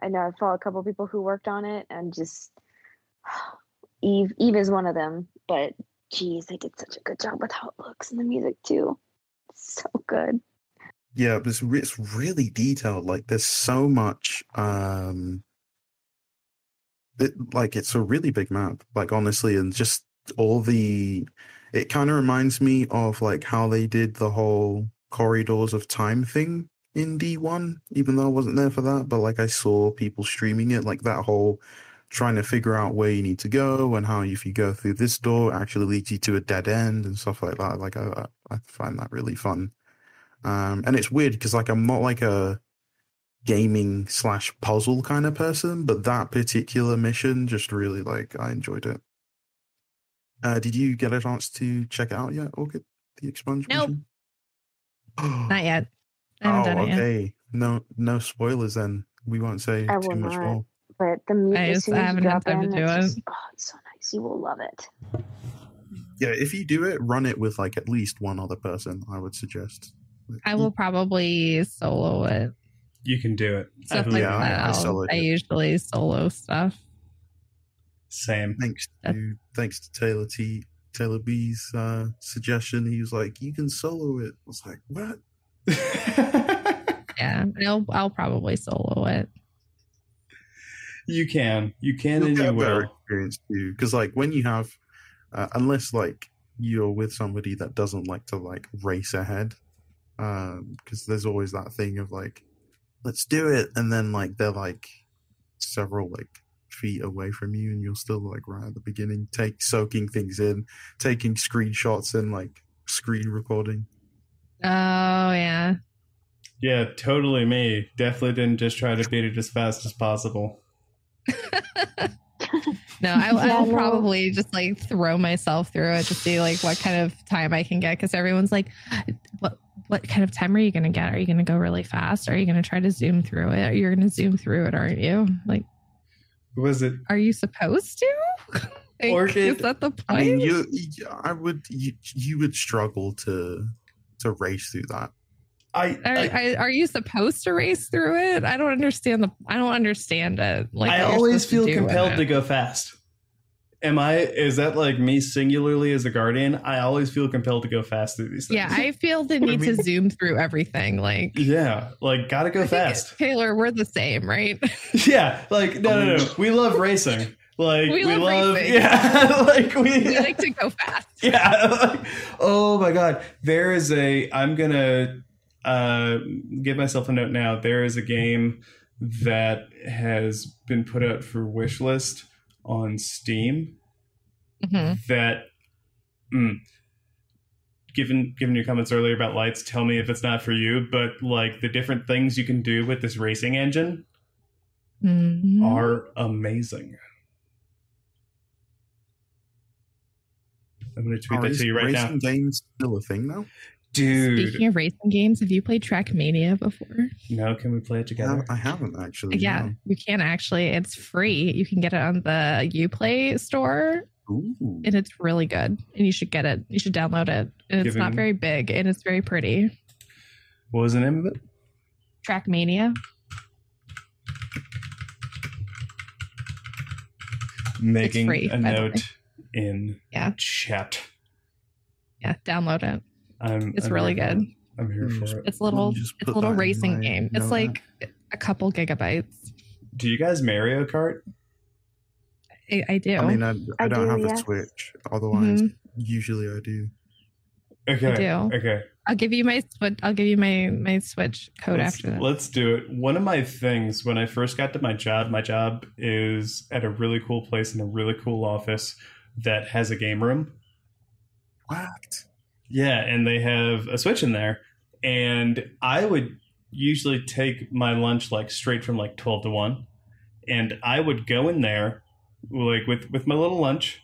I know I follow a couple of people who worked on it, and just Eve Eve is one of them. But geez, they did such a good job with how it looks and the music too. It's so good. Yeah, it's re- it's really detailed. Like there's so much. Um, it, like it's a really big map. Like honestly, and just all the. It kind of reminds me of like how they did the whole Corridors of Time thing. In D one, even though I wasn't there for that, but like I saw people streaming it, like that whole trying to figure out where you need to go and how if you go through this door it actually leads you to a dead end and stuff like that. Like I, I find that really fun, um, and it's weird because like I'm not like a gaming slash puzzle kind of person, but that particular mission just really like I enjoyed it. Uh, did you get a chance to check it out yet, Orchid? The Expunge? Nope, not yet. Oh, okay. No, no spoilers. Then we won't say I too will much not, more. But the music, I, I haven't had time to do it. Just, oh, it's so nice. You will love it. Yeah, if you do it, run it with like at least one other person. I would suggest. I will probably solo it. You can do it. Stuff I like yeah, that. I, solo I usually solo stuff. Same. Thanks to thanks to Taylor T. Taylor B's uh, suggestion. He was like, "You can solo it." I was like, "What?" Yeah, I'll, I'll probably solo it. You can, you can, You'll and you will. Experience too, because like when you have, uh, unless like you're with somebody that doesn't like to like race ahead, because um, there's always that thing of like, let's do it, and then like they're like several like feet away from you, and you're still like right at the beginning, take soaking things in, taking screenshots and like screen recording. Oh yeah, yeah, totally me. Definitely didn't just try to beat it as fast as possible. No, I, I'll probably just like throw myself through it to see like what kind of time I can get, because everyone's like, "What what kind of time are you going to get? Are you going to go really fast? Are you going to try to zoom through it? You're going to zoom through it, aren't you?" Like, was it? Are you supposed to? Like, Orchid, is that the point? I mean, you, I would, you, you would struggle to. to race through that. I, I, I are you supposed to race through it? I don't understand the. I don't understand it. Like I always feel compelled to go fast. Am I? Is that like me singularly as a guardian? I always feel compelled to go fast through these things. Yeah, I feel the need to zoom through everything. Like yeah, like gotta go fast. Taylor, we're the same, right? Yeah, like no, no, no. We love racing. Like we love, we love yeah, like we, we like to go fast. Yeah, like, oh my god, there is a. I'm gonna. Uh, give myself a note now. There is a game that has been put out for wishlist on Steam. Mm-hmm. That, mm, given given your comments earlier about lights, tell me if it's not for you. But like the different things you can do with this racing engine mm-hmm. are amazing. I'm going to tweet are that to you right now. Are racing games still a thing now? Dude. Speaking of racing games, have you played Trackmania before? No, can we play it together? I haven't actually. Yeah, no. We can actually. It's free. You can get it on the Uplay store. Ooh. And it's really good. And you should get it. You should download it. And it's Given... not very big and it's very pretty. What was the name of it? Trackmania. Making free, a note in yeah. chat. Yeah, download it. I'm, it's I'm really good. I'm here for it. It's little, it's a little racing game. It's like a couple gigabytes. Do you guys Mario Kart? I, I do. I mean, I, I, I don't do, have yes. a Switch. Otherwise, mm-hmm. usually I do. Okay. I do. Okay. I'll give you my I'll give you my my Switch code let's, after that. Let's do it. One of my things when I first got to my job, my job is at a really cool place in a really cool office that has a game room. What? Yeah, and they have a Switch in there. And I would usually take my lunch like straight from like twelve to one. And I would go in there like with, with my little lunch.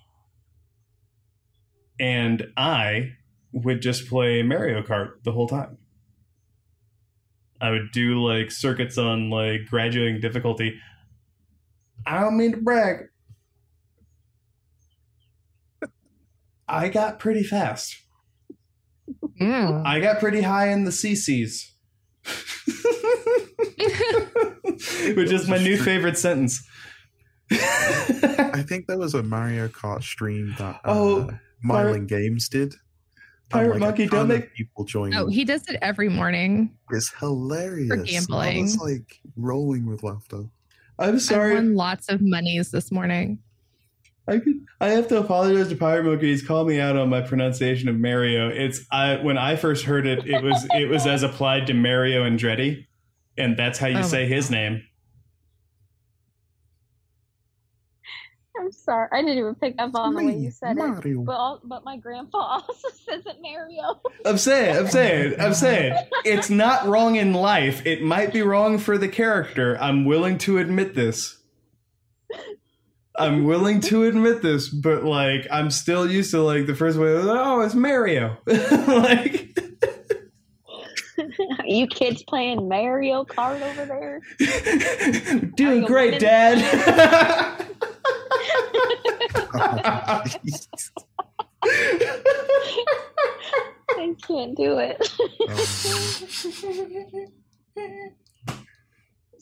And I would just play Mario Kart the whole time. I would do like circuits on like graduating difficulty. I don't mean to brag. I got pretty fast. Yeah. I got pretty high in the C Cs, which is my new favorite sentence. I think there was a Mario Kart stream that uh, oh, Mylan Games did. Pirate like Monkey, don't make people join. Oh, he does it every morning. It's hilarious. For gambling, I was like rolling with laughter. I'm sorry. I won lots of monies this morning. I could, I have to apologize to Pirate Monkey. He's called me out on my pronunciation of Mario. It's I when I first heard it, it was it was as applied to Mario Andretti, and that's how you oh say his name. I'm sorry, I didn't even pick up on the way you said Mario. It. But all, but my grandpa also says it Mario. I'm saying, I'm saying, I'm saying, it's not wrong in life. It might be wrong for the character. I'm willing to admit this. I'm willing to admit this, but like I'm still used to like the first way. Like, oh, it's Mario! Like are you kids playing Mario Kart over there? Doing great, Dad. I can't do it. Speaking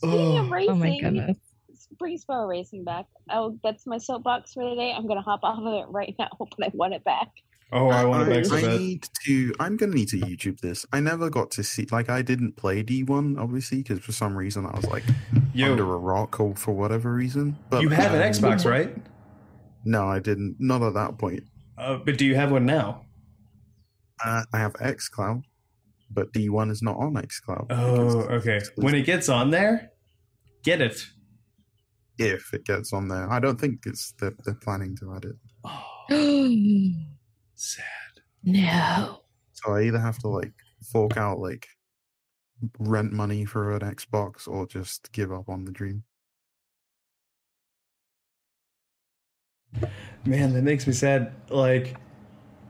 of racing, oh my goodness. Bring Sparrow Racing back. Oh, that's my soapbox for today. I'm gonna hop off of it right now, but I want it back. Oh, I want it back so bad. I need to. I'm gonna need to YouTube this. I never got to see. Like, I didn't play D one obviously because for some reason I was like Yo. under a rock or for whatever reason. But you have um, an Xbox, right? No, I didn't. Not at that point. Uh, but do you have one now? Uh, I have XCloud, but D one is not on XCloud. Oh, okay. When it gets on there, get it. If it gets on there, I don't think it's they're, they're planning to add it. Oh, sad. No. So I either have to like fork out like rent money for an Xbox, or just give up on the dream. Man, that makes me sad. Like,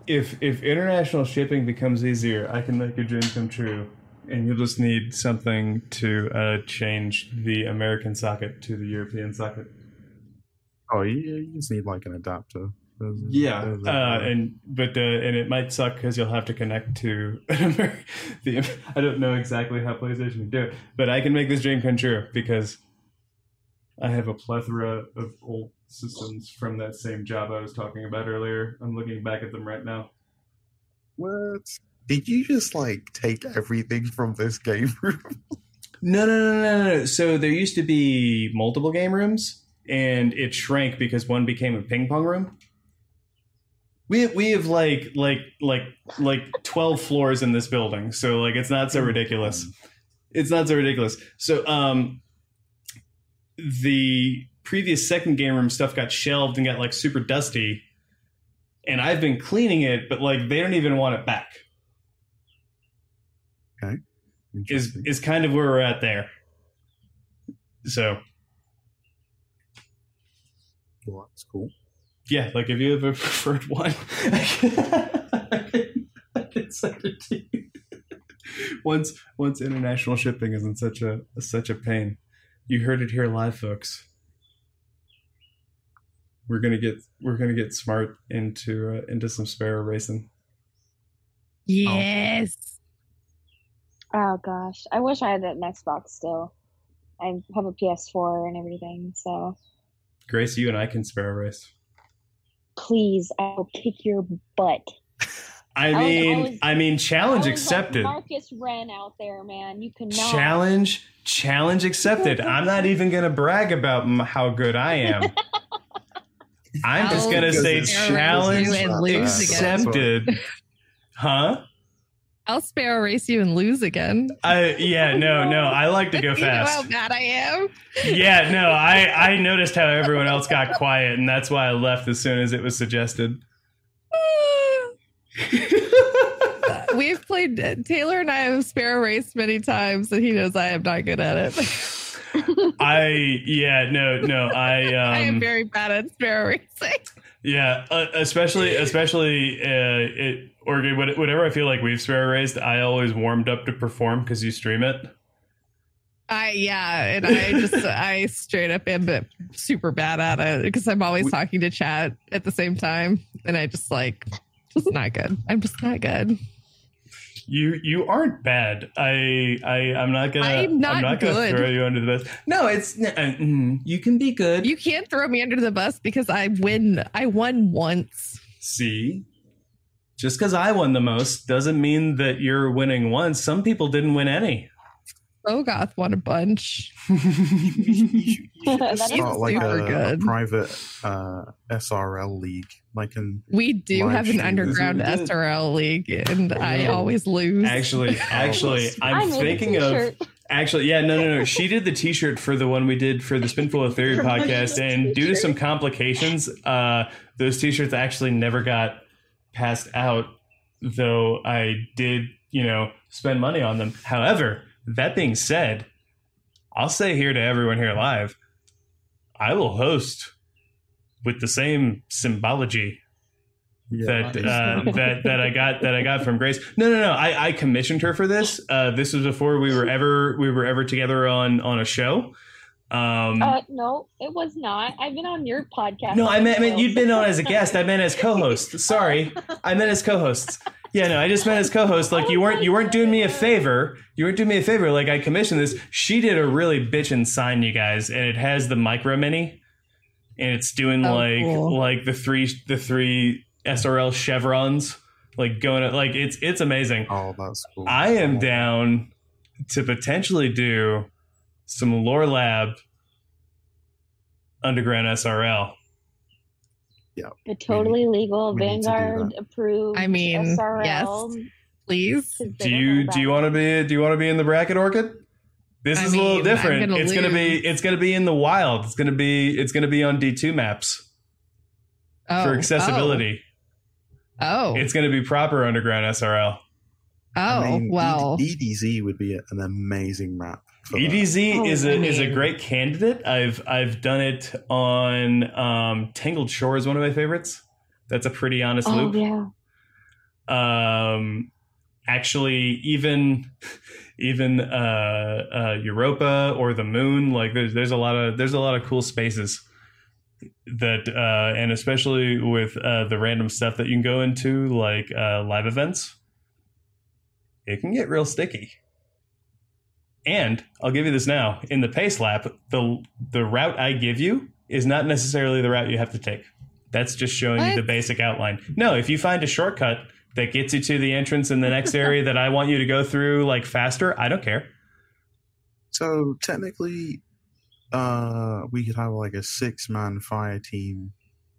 if if international shipping becomes easier, I can make your dream come true. And you'll just need something to uh, change the American socket to the European socket. Oh, you, you just need like an adapter. Those, yeah, those uh, and but uh, and it might suck because you'll have to connect to the. I don't know exactly how PlayStation can do it, but I can make this dream come true because I have a plethora of old systems from that same job I was talking about earlier. I'm looking back at them right now. What? Did you just like take everything from this game room? No, no, no, no, no. So there used to be multiple game rooms, and it shrank because one became a ping pong room. We we have like like like like twelve floors in this building, so like it's not so ridiculous. It's not so ridiculous. So um, the previous second game room stuff got shelved and got like super dusty, and I've been cleaning it, but like they don't even want it back. Okay. Is is kind of where we're at there. So. Well, that's cool. Yeah, like if you have a preferred one, I can, I can, I can send it to you. Once once international shipping isn't such a such a pain. You heard it here live, folks. We're gonna get we're gonna get smart into uh, into some Sparrow racing. Yes. Oh. Oh gosh, I wish I had an Xbox still. I have a P S four and everything, so. Grace, you and I can Sparrow race. Please, I will kick your butt. I mean, I, was, I, was, I mean, challenge I was accepted. Like Marcus Wren out there, man, you cannot. Challenge, challenge accepted. I'm not even gonna brag about how good I am. I'm just gonna I'll say challenge accepted. Huh? I'll Sparrow race you and lose again. I yeah no no I like to go fast. You know how bad I am. Yeah no I I noticed how everyone else got quiet and that's why I left as soon as it was suggested. We've played Taylor and I have Sparrow raced many times and he knows I am not good at it. I yeah no no I um, I am very bad at Sparrow racing. Yeah, uh, especially especially uh, it, or whenever I feel like we've Sparrow raced, I always warmed up to perform because you stream it. I yeah, and I just I straight up am super bad at it because I'm always we, talking to chat at the same time, and I just like just not good. I'm just not good. You you aren't bad. I I I'm not gonna I'm not, I'm not gonna throw you under the bus. No, it's you can be good. You can't throw me under the bus because I win. I won once. See, just because I won the most doesn't mean that you're winning once. Some people didn't win any. Bogoth won a bunch. That's not like a, a private uh, S R L league. Like in we do have an underground S R L league, and oh, I no. always lose. Actually, actually, I'm thinking of actually, yeah, no, no, no. She did the T-shirt for the one we did for the Spinful of Theory podcast, and due to some complications, uh, those T-shirts actually never got passed out. Though I did, you know, spend money on them. However, that being said, I'll say here to everyone here live, I will host with the same symbology yeah, that uh, that that I got that I got from Grace. No, no, no. I, I commissioned her for this. Uh, this was before we were ever we were ever together on on a show. Um, uh, no, it was not. I've been on your podcast. No, I meant, I meant you'd been on as a guest. I meant as co-host. Sorry, I meant as co-hosts. Yeah, no, I just meant as co-host. Like you weren't you weren't doing me a favor. You weren't doing me a favor. Like I commissioned this. She did a really bitchin' sign, you guys, and it has the micro mini, and it's doing oh, like cool. like the three the three S R L chevrons, like going at, like it's it's amazing. Oh, that's cool. I am down to potentially do some Lore Lab underground S R L. Yeah, the totally we, legal we Vanguard approved. I mean, S R L. Yes, please. Do you do you want to be do you want to be in the bracket, Orchid? This I is mean, a little different. Gonna it's lose. gonna be it's gonna be in the wild. It's gonna be it's gonna be on D two maps oh, for accessibility. Oh. oh, it's gonna be proper underground S R L. Oh I mean, well, E D Z would be an amazing map. E D Z oh, is a I mean. is a great candidate. I've I've done it on um, Tangled Shore is one of my favorites. That's a pretty honest oh, loop. Yeah. Um, actually, even even uh, uh, Europa or the Moon, like there's there's a lot of there's a lot of cool spaces that uh, and especially with uh, the random stuff that you can go into, like uh, live events, it can get real sticky. And I'll give you this now, in the pace lap, the the route I give you is not necessarily the route you have to take. That's just showing what? you the basic outline. No, if you find a shortcut that gets you to the entrance in the next area that I want you to go through, like, faster, I don't care. So technically, uh, we could have like a six-man fire team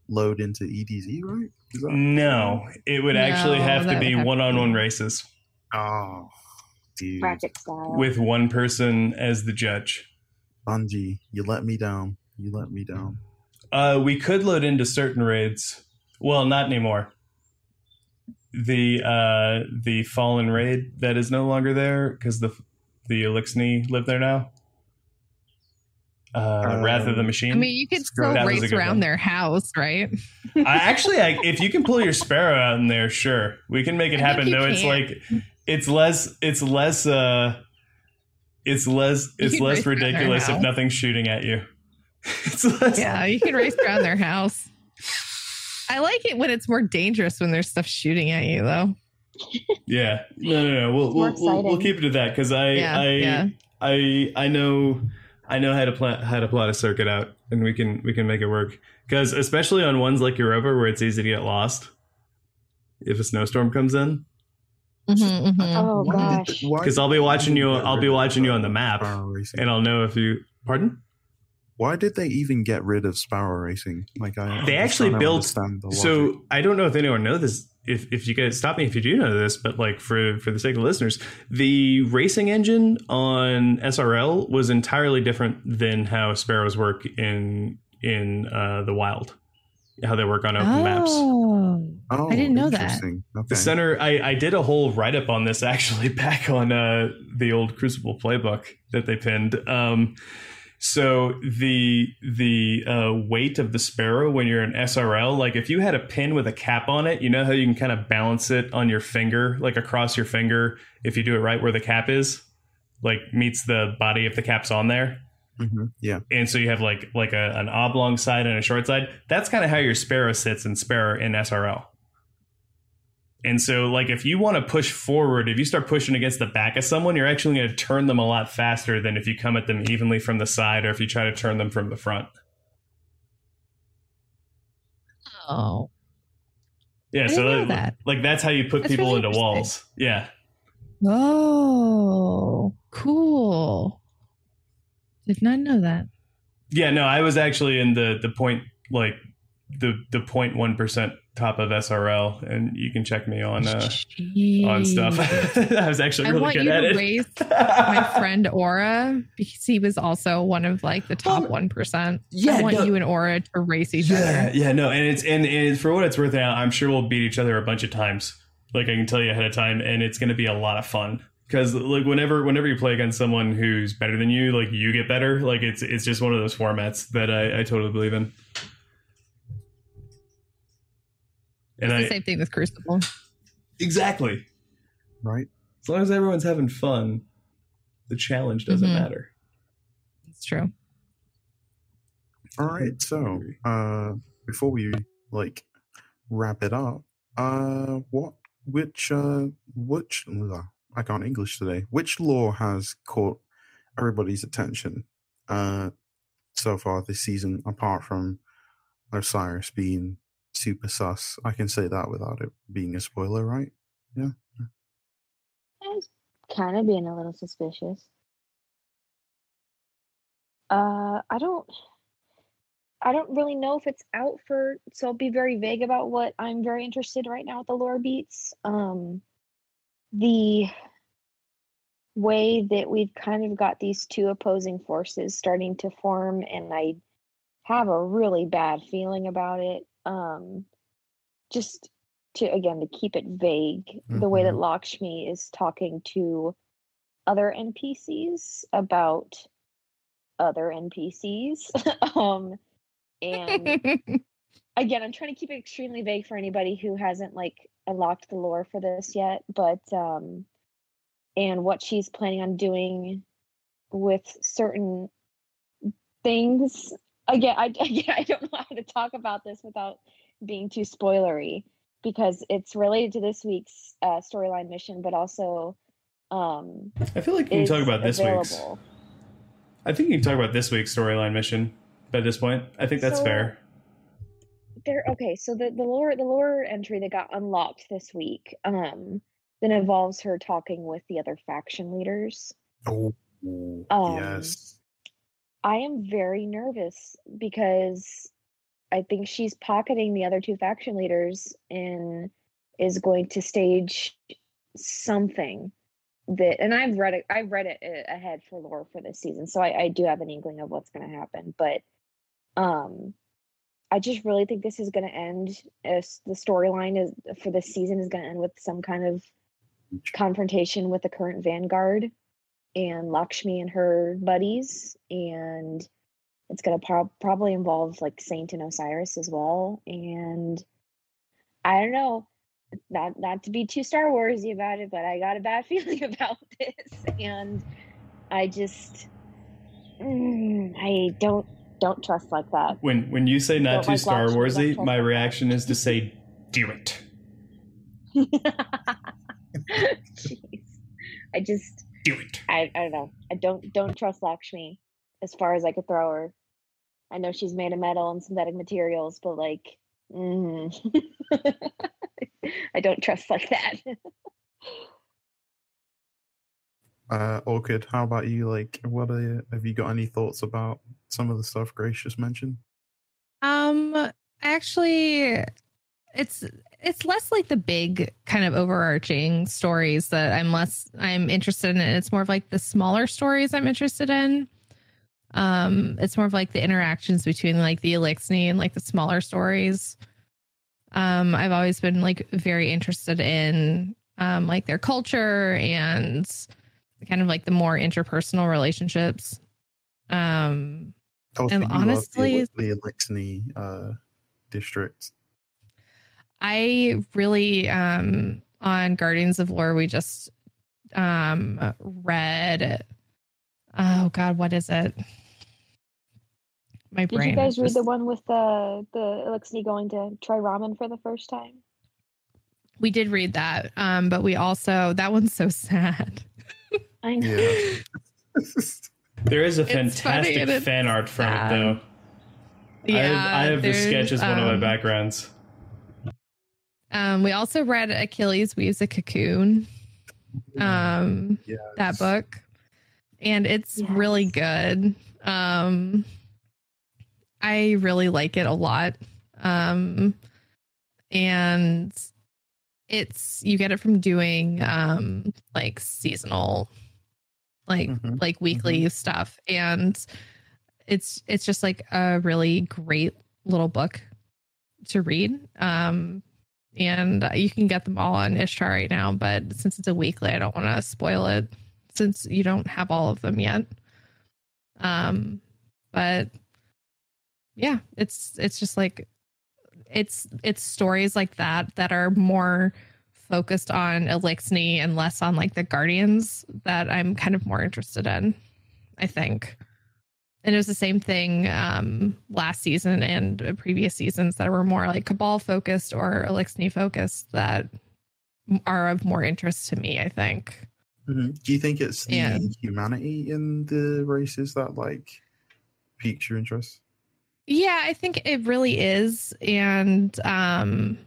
load into E D Z, right? That- no, it would no, actually have to be one-on-one be. races. Oh, dude. With one person as the judge. Bungie, you let me down. You let me down. Uh, we could load into certain raids. Well, not anymore. The uh, the Fallen raid that is no longer there because the the Eliksni live there now. Uh, um, Wrath of the Machine. I mean, you could still that race around one. their house, right? I actually, I, if you can pull your Sparrow out in there, sure, we can make it I happen. Though can. it's like it's less, it's less, uh, it's less, it's less ridiculous if nothing's shooting at you. It's less yeah, you can race around their house. I like it when it's more dangerous when there's stuff shooting at you, though. Yeah, no, no, no. We'll we'll, we'll we'll keep it to that because I yeah, I yeah. I I know I know how to plan how to plot a circuit out, and we can we can make it work. Because especially on ones like Europa where it's easy to get lost if a snowstorm comes in. Mm-hmm, mm-hmm. Oh gosh! Because I'll be watching you. I'll be watching you on the map, and I'll know if you. Pardon? Why did they even get rid of Sparrow Racing? Like I, they I actually built. The so I don't know if anyone knows this. If if you guys stop me if you do know this, but like for for the sake of listeners, the racing engine on S R L was entirely different than how Sparrows work in in uh, the wild. How they work on open oh. maps. Oh, I didn't know that. Okay. The center. I, I did a whole write up on this actually back on uh, the old Crucible playbook that they pinned. Um, So the the uh, weight of the Sparrow when you're an S R L, like if you had a pin with a cap on it, you know how you can kind of balance it on your finger, like across your finger, if you do it right where the cap is, like meets the body if the cap's on there. Mm-hmm. Yeah. And so you have like like a, an oblong side and a short side. That's kind of how your Sparrow sits in Sparrow in S R L. And so like if you want to push forward, if you start pushing against the back of someone, you're actually going to turn them a lot faster than if you come at them evenly from the side or if you try to turn them from the front. Oh. Yeah, I so that, that. like that's how you put that's people really into walls. Yeah. Oh, cool. Did not know that. Yeah, no, I was actually in the the point like the the zero point one percent top of S R L, and you can check me on uh, on stuff. I was actually really good at it. I want you to race my friend Aura because he was also one of like the top one percent. Yeah, I want no. you and Aura to race each yeah, other. Yeah, no, and it's and, and for what it's worth, now I'm sure we'll beat each other a bunch of times. Like I can tell you ahead of time, and it's going to be a lot of fun because like whenever whenever you play against someone who's better than you, like you get better. Like it's it's just one of those formats that I, I totally believe in. And it's I, the same thing with Crucible. Exactly. Right. As long as everyone's having fun, the challenge doesn't mm-hmm. matter. That's true. All right. So uh, before we like wrap it up, uh, what, which, uh, which, I can't English today. Which lore has caught everybody's attention uh, so far this season, apart from Osiris being super sus? I can say that without it being a spoiler, right? Yeah. I was kind of being a little suspicious. Uh, I don't, I don't really know if it's out for, so I'll be very vague about what I'm very interested in right now with the lore beats. Um, the way that we've kind of got these two opposing forces starting to form, and I have a really bad feeling about it. Um, just to, again, to keep it vague, mm-hmm. the way that Lakshmi is talking to other N P Cs about other N P Cs. um, and again, I'm trying to keep it extremely vague for anybody who hasn't like unlocked the lore for this yet, but, um, and what she's planning on doing with certain things again, I, again, I don't know how to talk about this without being too spoilery, because it's related to this week's uh, storyline mission, but also um, I feel like we can talk about this week's. I think you can talk about this week's storyline mission by this point. I think that's so, fair. There, okay, so the, the lore the lore entry that got unlocked this week um, then involves her talking with the other faction leaders. Oh, um, yes. I am very nervous because I think she's pocketing the other two faction leaders and is going to stage something that, and I've read it, I've read it ahead for lore for this season. So I, I do have an inkling of what's going to happen, but um, I just really think this is going to end as the storyline is for this season is going to end with some kind of confrontation with the current Vanguard and Lakshmi and her buddies, and it's going to pro- probably involve like Saint and Osiris as well. And I don't know, not not to be too Star Warsy about it, but I got a bad feeling about this, and I just mm, I don't don't trust like that. When when you say not too Star Warsy, my reaction is to say, "Damn it!" Jeez, I just. Do it. I, I don't know. I don't don't trust Lakshmi as far as I could throw her. I know she's made of metal and synthetic materials, but like, mm. I don't trust like that. uh, Orchid, how about you? Like, what are you, have you got any thoughts about some of the stuff Grace just mentioned? Um, actually, it's. It's less like the big kind of overarching stories that I'm less I'm interested in. It's more of like the smaller stories I'm interested in. Um, it's more of like the interactions between like the Eliksni and like the smaller stories. Um, I've always been like very interested in um, like their culture and kind of like the more interpersonal relationships. Um, and honestly, the Eliksni uh, district. I really, um, on Guardians of Lore, we just um, read, oh God, what is it? My brain. Did you guys just read the one with the, the Eliksni going to try ramen for the first time? We did read that, um, but we also, that one's so sad. I know. Yeah. There is a fantastic fan art from it, though. Yeah, I, I have the sketch as one um, of my backgrounds. Um, we also read Achilles Weaves a Cocoon, um, yes. that book, and it's yes. really good. Um, I really like it a lot. Um, and it's, you get it from doing, um, like seasonal, like, mm-hmm. like weekly mm-hmm. stuff. And it's, it's just like a really great little book to read. Um, And you can get them all on Ishtar right now, but since it's a weekly, I don't want to spoil it since you don't have all of them yet. Um, but yeah, it's it's just like it's it's stories like that that are more focused on Eliksni and less on like the Guardians that I'm kind of more interested in, I think. And it was the same thing um, last season and previous seasons that were more like Cabal focused or Eliksni focused that are of more interest to me, I think. Mm-hmm. Do you think it's the yeah. humanity in the races that like piques your interest? Yeah, I think it really is. And um,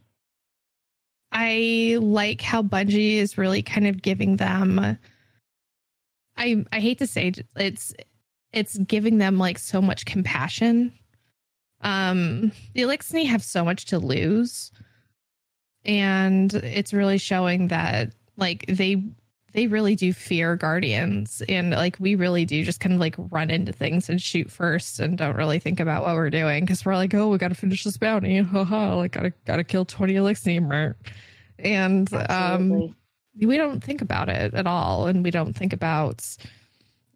I like how Bungie is really kind of giving them. I I hate to say it's. It's giving them like so much compassion. Um, the Eliksni have so much to lose, and it's really showing that like they they really do fear Guardians, and like we really do just kind of like run into things and shoot first, and don't really think about what we're doing because we're like, oh, we got to finish this bounty, haha, like gotta gotta kill twenty Eliksni, and um, we don't think about it at all, and we don't think about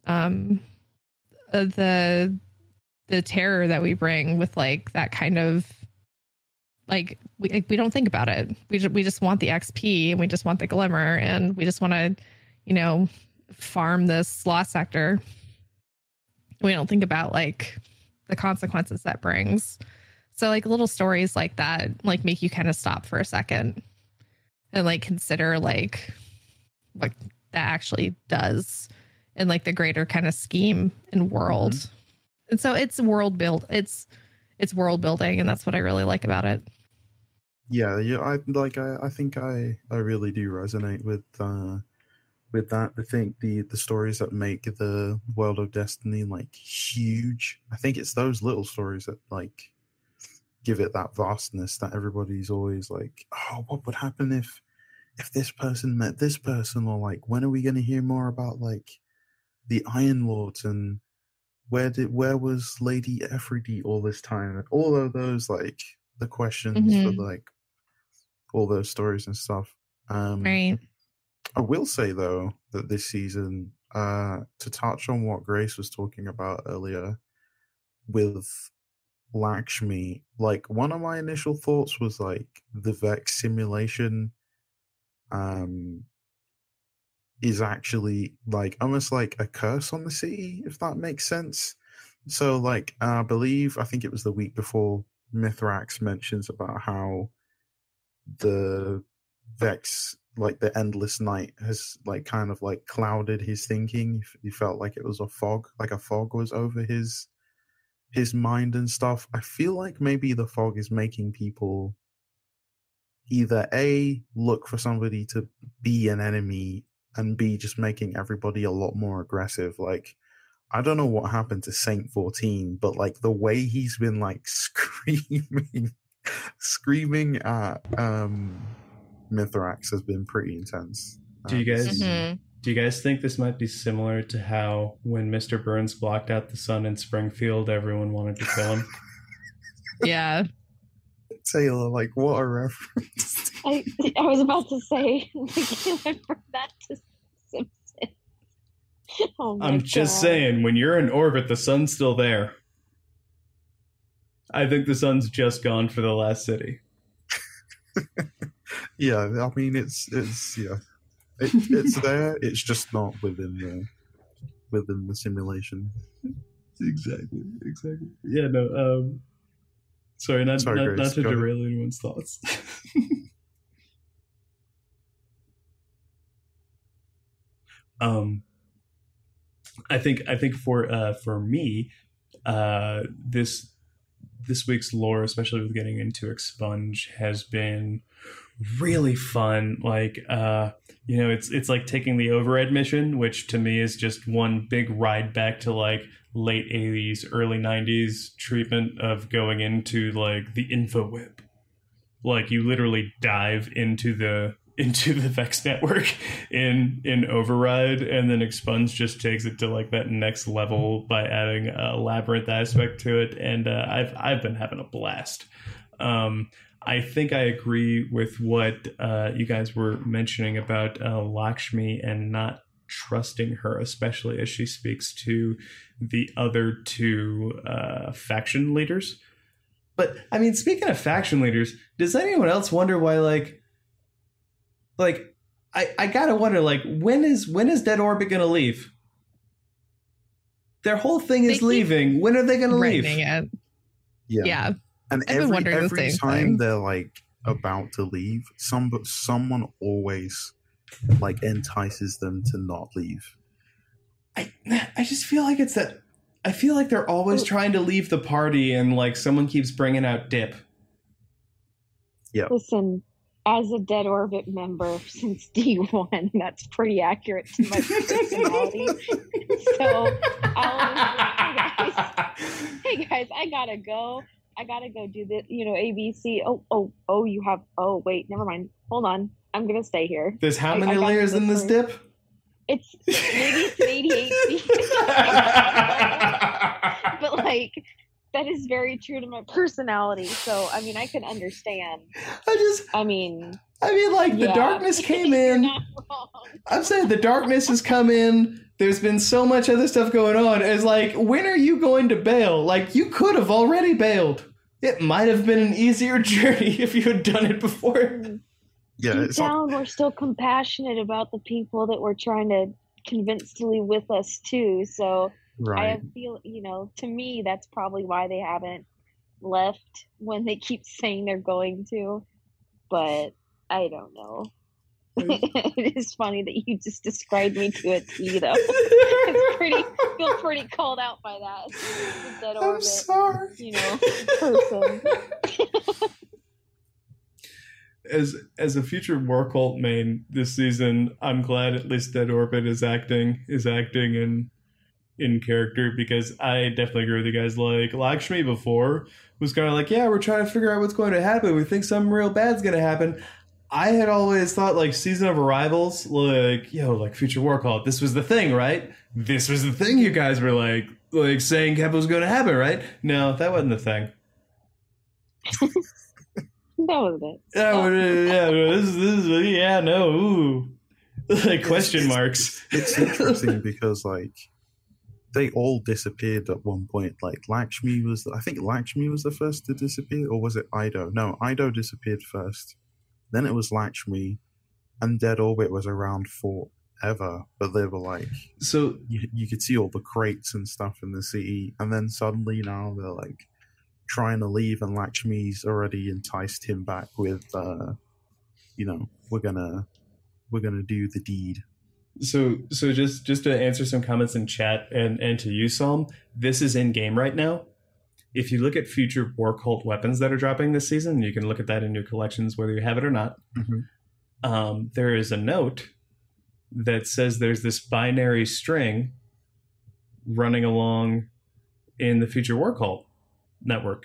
um. the the terror that we bring with like that kind of like we like, we don't think about it. We just, we just want the X P and we just want the glimmer and we just want to, you know, farm this law sector. We don't think about like the consequences that brings. So like little stories like that, like make you kind of stop for a second and like consider like what that actually does in like the greater kind of scheme and world. Mm-hmm. And so it's world build. It's it's world building, and that's what I really like about it. Yeah, yeah. I like. I, I think I, I really do resonate with uh, with that. I think the the stories that make the world of Destiny like huge. I think it's those little stories that like give it that vastness that everybody's always like, oh, what would happen if if this person met this person, or like, when are we going to hear more about like the Iron Lords and where did where was Lady Ephrodite all this time? All of those like. The questions mm-hmm. for like all those stories and stuff. Um, right. I will say though that this season, uh, to touch on what Grace was talking about earlier with Lakshmi, like one of my initial thoughts was like the Vex simulation, um, is actually like almost like a curse on the city, if that makes sense. So like I believe I think it was the week before. Mithrax mentions about how the Vex, like the endless night, has like kind of like clouded his thinking. He felt like it was a fog, like a fog was over his his mind and stuff. I feel like maybe the fog is making people either A, look for somebody to be an enemy, and B, just making everybody a lot more aggressive. Like I don't know what happened to Saint fourteen, but like the way he's been like screaming, screaming at um, Mithrax has been pretty intense. Do you guys mm-hmm. do you guys think this might be similar to how when Mister Burns blocked out the sun in Springfield, everyone wanted to kill him? Yeah, Taylor, like what a reference! I I was about to say I brought that to Simpsons. Oh I'm God. Just saying, when you're in orbit, the sun's still there. I think the sun's just gone for the last city. Yeah, I mean, it's it's yeah, it, it's there. It's just not within the within the simulation. Exactly, exactly. Yeah, no. Um, sorry, not sorry, not, Grace, not to derail ahead. Anyone's thoughts. um. I think I think for uh, for me, uh, this this week's lore, especially with getting into Expunge, has been really fun. Like uh, you know, it's it's like taking the Override mission, which to me is just one big ride back to like late eighties, early nineties treatment of going into like the infoweb. Like you literally dive into the. into the Vex network in in Override, and then Expunge just takes it to like that next level by adding a labyrinth aspect to it, and uh, I've I've been having a blast. Um, I think I agree with what uh, you guys were mentioning about uh, Lakshmi and not trusting her, especially as she speaks to the other two uh, faction leaders. But I mean, speaking of faction leaders, does anyone else wonder why like Like, I, I gotta wonder, like, when is when is Dead Orbit gonna leave? Their whole thing is leaving. When are they gonna leave? It. Yeah. yeah. And I've every, been every the same time thing. They're, like, about to leave, some someone always, like, entices them to not leave. I I just feel like it's that... I feel like they're always oh. trying to leave the party and, like, someone keeps bringing out dip. Yeah. Listen... As a Dead Orbit member since D one, that's pretty accurate to my personality. So, um, hey, guys, hey guys, I gotta go. I gotta go do this. You know, A B C. Oh, oh, oh, you have. Oh, wait, never mind. Hold on. I'm gonna stay here. There's how many I, I layers in this dip? It's maybe it's eighty-eight. But like. That is very true to my personality. So, I mean, I can understand. I just, I mean, I mean, like yeah. the darkness came in. I'm saying the darkness has come in. There's been so much other stuff going on. It's like, when are you going to bail? Like, you could have already bailed. It might have been an easier journey if you had done it before. Yeah, deep down, we're still compassionate about the people that we're trying to convince to leave with us, too. So, Right. I have feel, you know, to me, that's probably why they haven't left when they keep saying they're going to. But I don't know. It is funny that you just described me to a T, though. It's pretty. I feel pretty called out by that. that I'm orbit, sorry. You know, person. As as a future War Cult main this season, I'm glad at least Dead Orbit is acting is acting in in character, because I definitely agree with you guys. Like Lakshmi before was kind of like, yeah, we're trying to figure out what's going to happen. We think something real bad's going to happen. I had always thought like season of arrivals, like yo, like Future War Cult. This was the thing, right? This was the thing you guys were like like saying it was going to happen, right? No, that wasn't the thing. That was it. That was it. Yeah, this is, this is, yeah, no, ooh. Like, question marks. It's, it's interesting because, like, they all disappeared at one point. Like, Lakshmi was, I think Lakshmi was the first to disappear, or was it Ido? No, Ido disappeared first. Then it was Lakshmi, and Dead Orbit was around forever. But they were like, so you, you could see all the crates and stuff in the city, and then suddenly now they're like, trying to leave, and Lakshmi's already enticed him back with, uh, you know, we're gonna, we're gonna do the deed. So, so just just to answer some comments in chat, and and to you, Psalm, this is in game right now. If you look at future War Cult weapons that are dropping this season, you can look at that in new collections, whether you have it or not. Mm-hmm. Um, there is a note that says there's this binary string running along in the future War Cult network,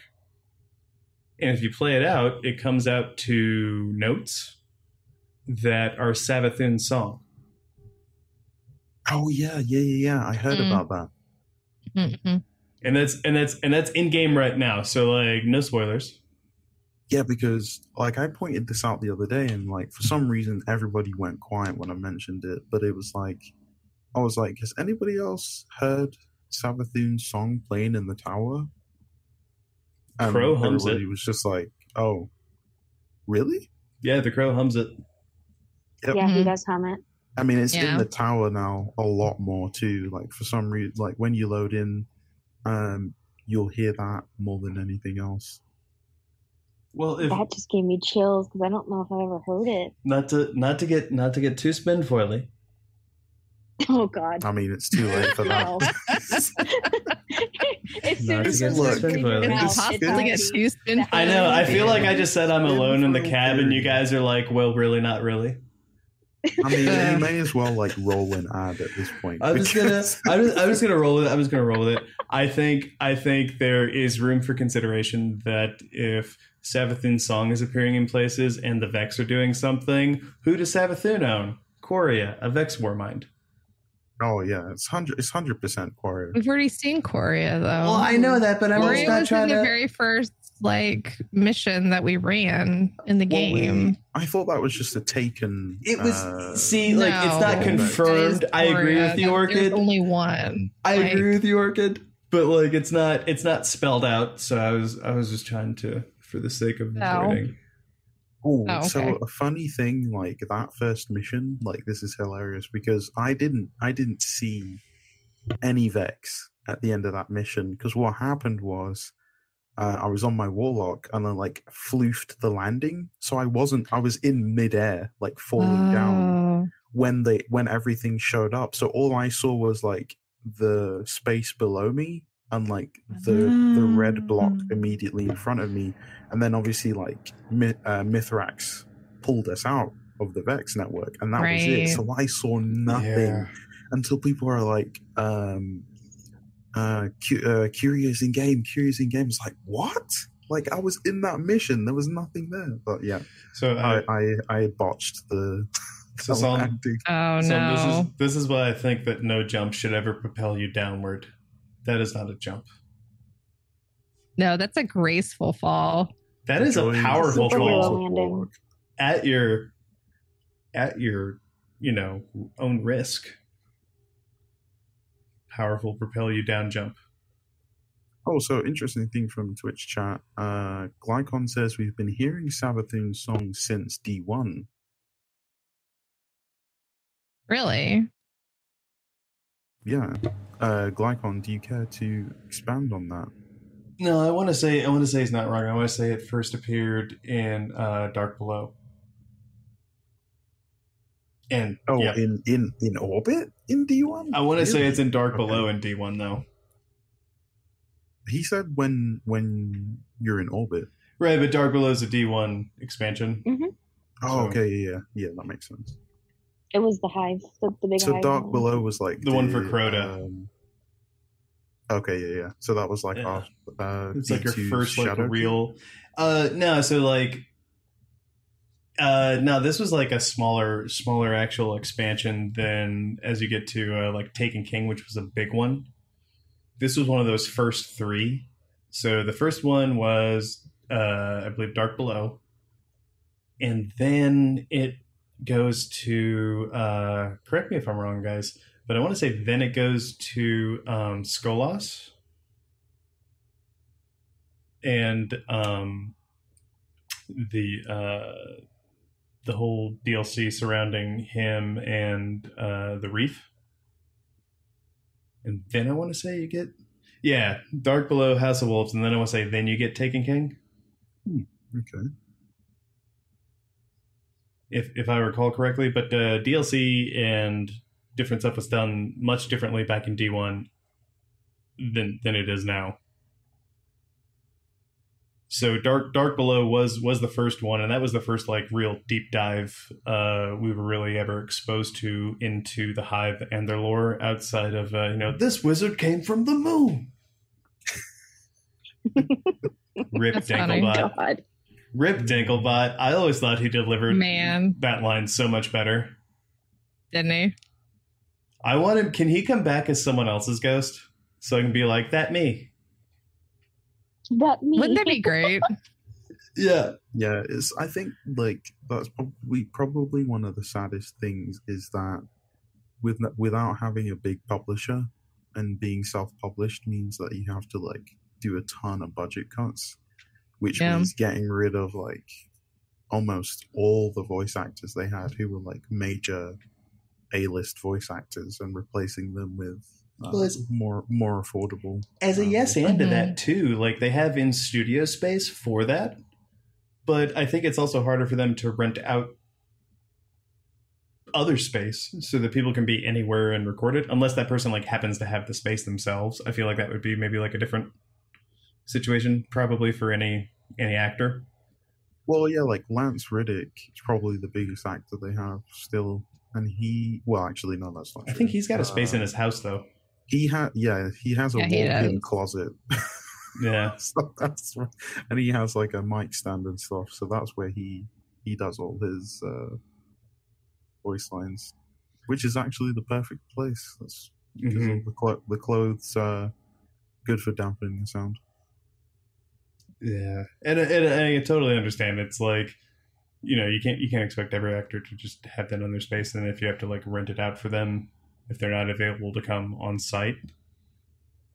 and if you play it out, it comes out to notes that are Savathûn's Song. Oh yeah, yeah, yeah, yeah! I heard mm. about that. Mm-hmm. And that's and that's and that's in game right now. So like, no spoilers. Yeah, because like I pointed this out the other day, and like for some reason everybody went quiet when I mentioned it. But it was like, I was like, has anybody else heard Savathûn's Song playing in the tower? And Crow hums it. He was just like, "Oh, really?" Yeah, the crow hums it. Yep. Yeah, he does hum it. I mean, it's yeah. in the tower now a lot more too. Like for some reason, like when you load in, um, you'll hear that more than anything else. Well, if, that just gave me chills because I don't know if I ever heard it. Not to, not to get, not to get too spinfoily. Oh God! I mean, it's too late for that. As soon no, as it's look, it's it's I know. I feel like I just said I'm alone in the cab, and you guys are like, "Well, really, not really." I mean, you may as well like roll an ad at this point. I'm just gonna, I'm just, I'm just gonna roll it. I'm just gonna roll it. I think, I think there is room for consideration that if Savathûn's Song is appearing in places and the Vex are doing something, who does Savathûn own? Quria, a Vex Warmind. Oh yeah, it's hundred. It's hundred percent Quria. We've already seen Quria though. Well, I know that, but I'm not trying to. Quria was in the very first like mission that we ran in the well, game. We, I thought that was just a taken. It was uh, see, like no, it's not confirmed. It I agree with you, Orchid. There's only one. I like, agree with you, Orchid, but like it's not. It's not spelled out. So I was. I was just trying to, for the sake of avoiding. Ooh, oh, okay. So a funny thing, like that first mission, like this is hilarious because I didn't, I didn't see any Vex at the end of that mission because what happened was uh, I was on my Warlock and I like floofed the landing, so I wasn't, I was in midair, like falling oh. down when they, when everything showed up. So all I saw was like the space below me and like the the red block immediately in front of me, and then obviously like uh, Mithrax pulled us out of the Vex network, and that right. was it. So I saw nothing yeah. until people are like, um, uh, cu- uh, "Curious in game, curious in game." It's like what? Like I was in that mission, there was nothing there. But yeah, so I I, I, I botched the. So some, acting. Oh so no! This is, this is why I think that no jump should ever propel you downward. That is not a jump. No, that's a graceful fall. That is a powerful fall. At your, at your, you know, own risk. Powerful propel you down jump. Oh, so interesting thing from Twitch chat. Uh, Glycon says we've been hearing Savathûn's Song since D one. Really? yeah, uh, Glycon, do you care to expand on that? No, I want to say I want to say it's not wrong. I want to say it first appeared in uh, Dark Below. And oh, yeah. in, in in orbit in D one. I want to really? say it's in Dark okay. Below in D one though. He said when when you're in orbit, right? But Dark Below is a D one expansion. Mm-hmm. Oh, so. okay, yeah, yeah, that makes sense. It was the Hive, the, the big. So Hive Dark one. Below was like the, the one for Crota. Um, Okay, yeah, yeah. So that was like yeah. our. Uh, it's like your first like real. Uh, no, so like. Uh, no, this was like a smaller, smaller actual expansion than as you get to uh, like Taken King, which was a big one. This was one of those first three. So the first one was, uh, I believe, Dark Below, and then it goes to. Uh, correct me if I'm wrong, guys. But I want to say then it goes to um, Skolas. And um, the uh, the whole D L C surrounding him and uh, the Reef. And then I want to say you get... Yeah, Dark Below, House of Wolves. And then I want to say then you get Taken King. Hmm, okay. If, if I recall correctly. But uh, D L C and... different stuff was done much differently back in D one than than it is now. So Dark Dark Below was was the first one, and that was the first like real deep dive uh, we were really ever exposed to into the Hive and their lore outside of uh, you know, this wizard came from the moon. Rip Danglebot. Rip Danglebot. I always thought he delivered Man. that line so much better. Didn't he? I want him. Can he come back as someone else's ghost? So I can be like, that me. That me. Wouldn't that be great? yeah. Yeah. It's, I think like that's probably, probably one of the saddest things is that with, without having a big publisher, and being self-published means that you have to like do a ton of budget cuts, which yeah. means getting rid of like almost all the voice actors they had who were like major... A-list voice actors and replacing them with uh, well, as, more more affordable. As a yes um, and to that too, like they have in studio space for that, but I think it's also harder for them to rent out other space so that people can be anywhere and record it, unless that person like happens to have the space themselves. I feel like that would be maybe like a different situation, probably for any any actor. Well, yeah, like Lance Reddick is probably the biggest actor they have still. And he, well, actually, no, that's not true. I think he's got a space uh, in his house, though. He had, yeah, he has a yeah, walk-in closet. yeah, so that's right. And he has like a mic stand and stuff. So that's where he he does all his uh, voice lines, which is actually the perfect place. That's because mm-hmm. all the, clo- the clothes are good for dampening the sound. Yeah, and and, and I totally understand. It's like. You know, you can't you can't expect every actor to just have that on their space, and if you have to like rent it out for them, if they're not available to come on site,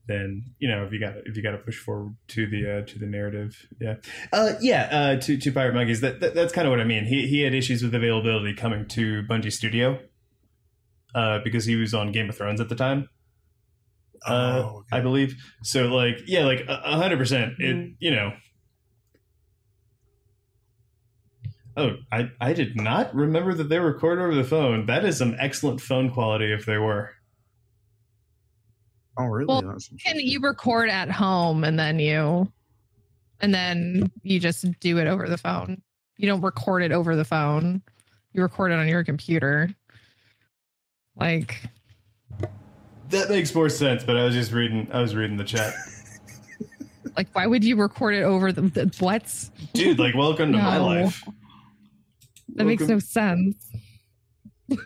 then you know if you got if you got to push forward to the uh, to the narrative, yeah, uh, yeah, uh, to to Pirate Monkeys. That, that that's kind of what I mean. He he had issues with availability coming to Bungie Studio uh, because he was on Game of Thrones at the time, oh, uh, okay. I believe. So like yeah, like a hundred percent. It you know. Oh, I, I did not remember that they record over the phone. That is some excellent phone quality if they were. Oh, really? Well, and you record at home and then you and then you just do it over the phone. You don't record it over the phone. You record it on your computer. Like that makes more sense, but I was just reading I was reading the chat. Like why would you record it over the, the what's dude, like welcome to no. my life. That Welcome. makes no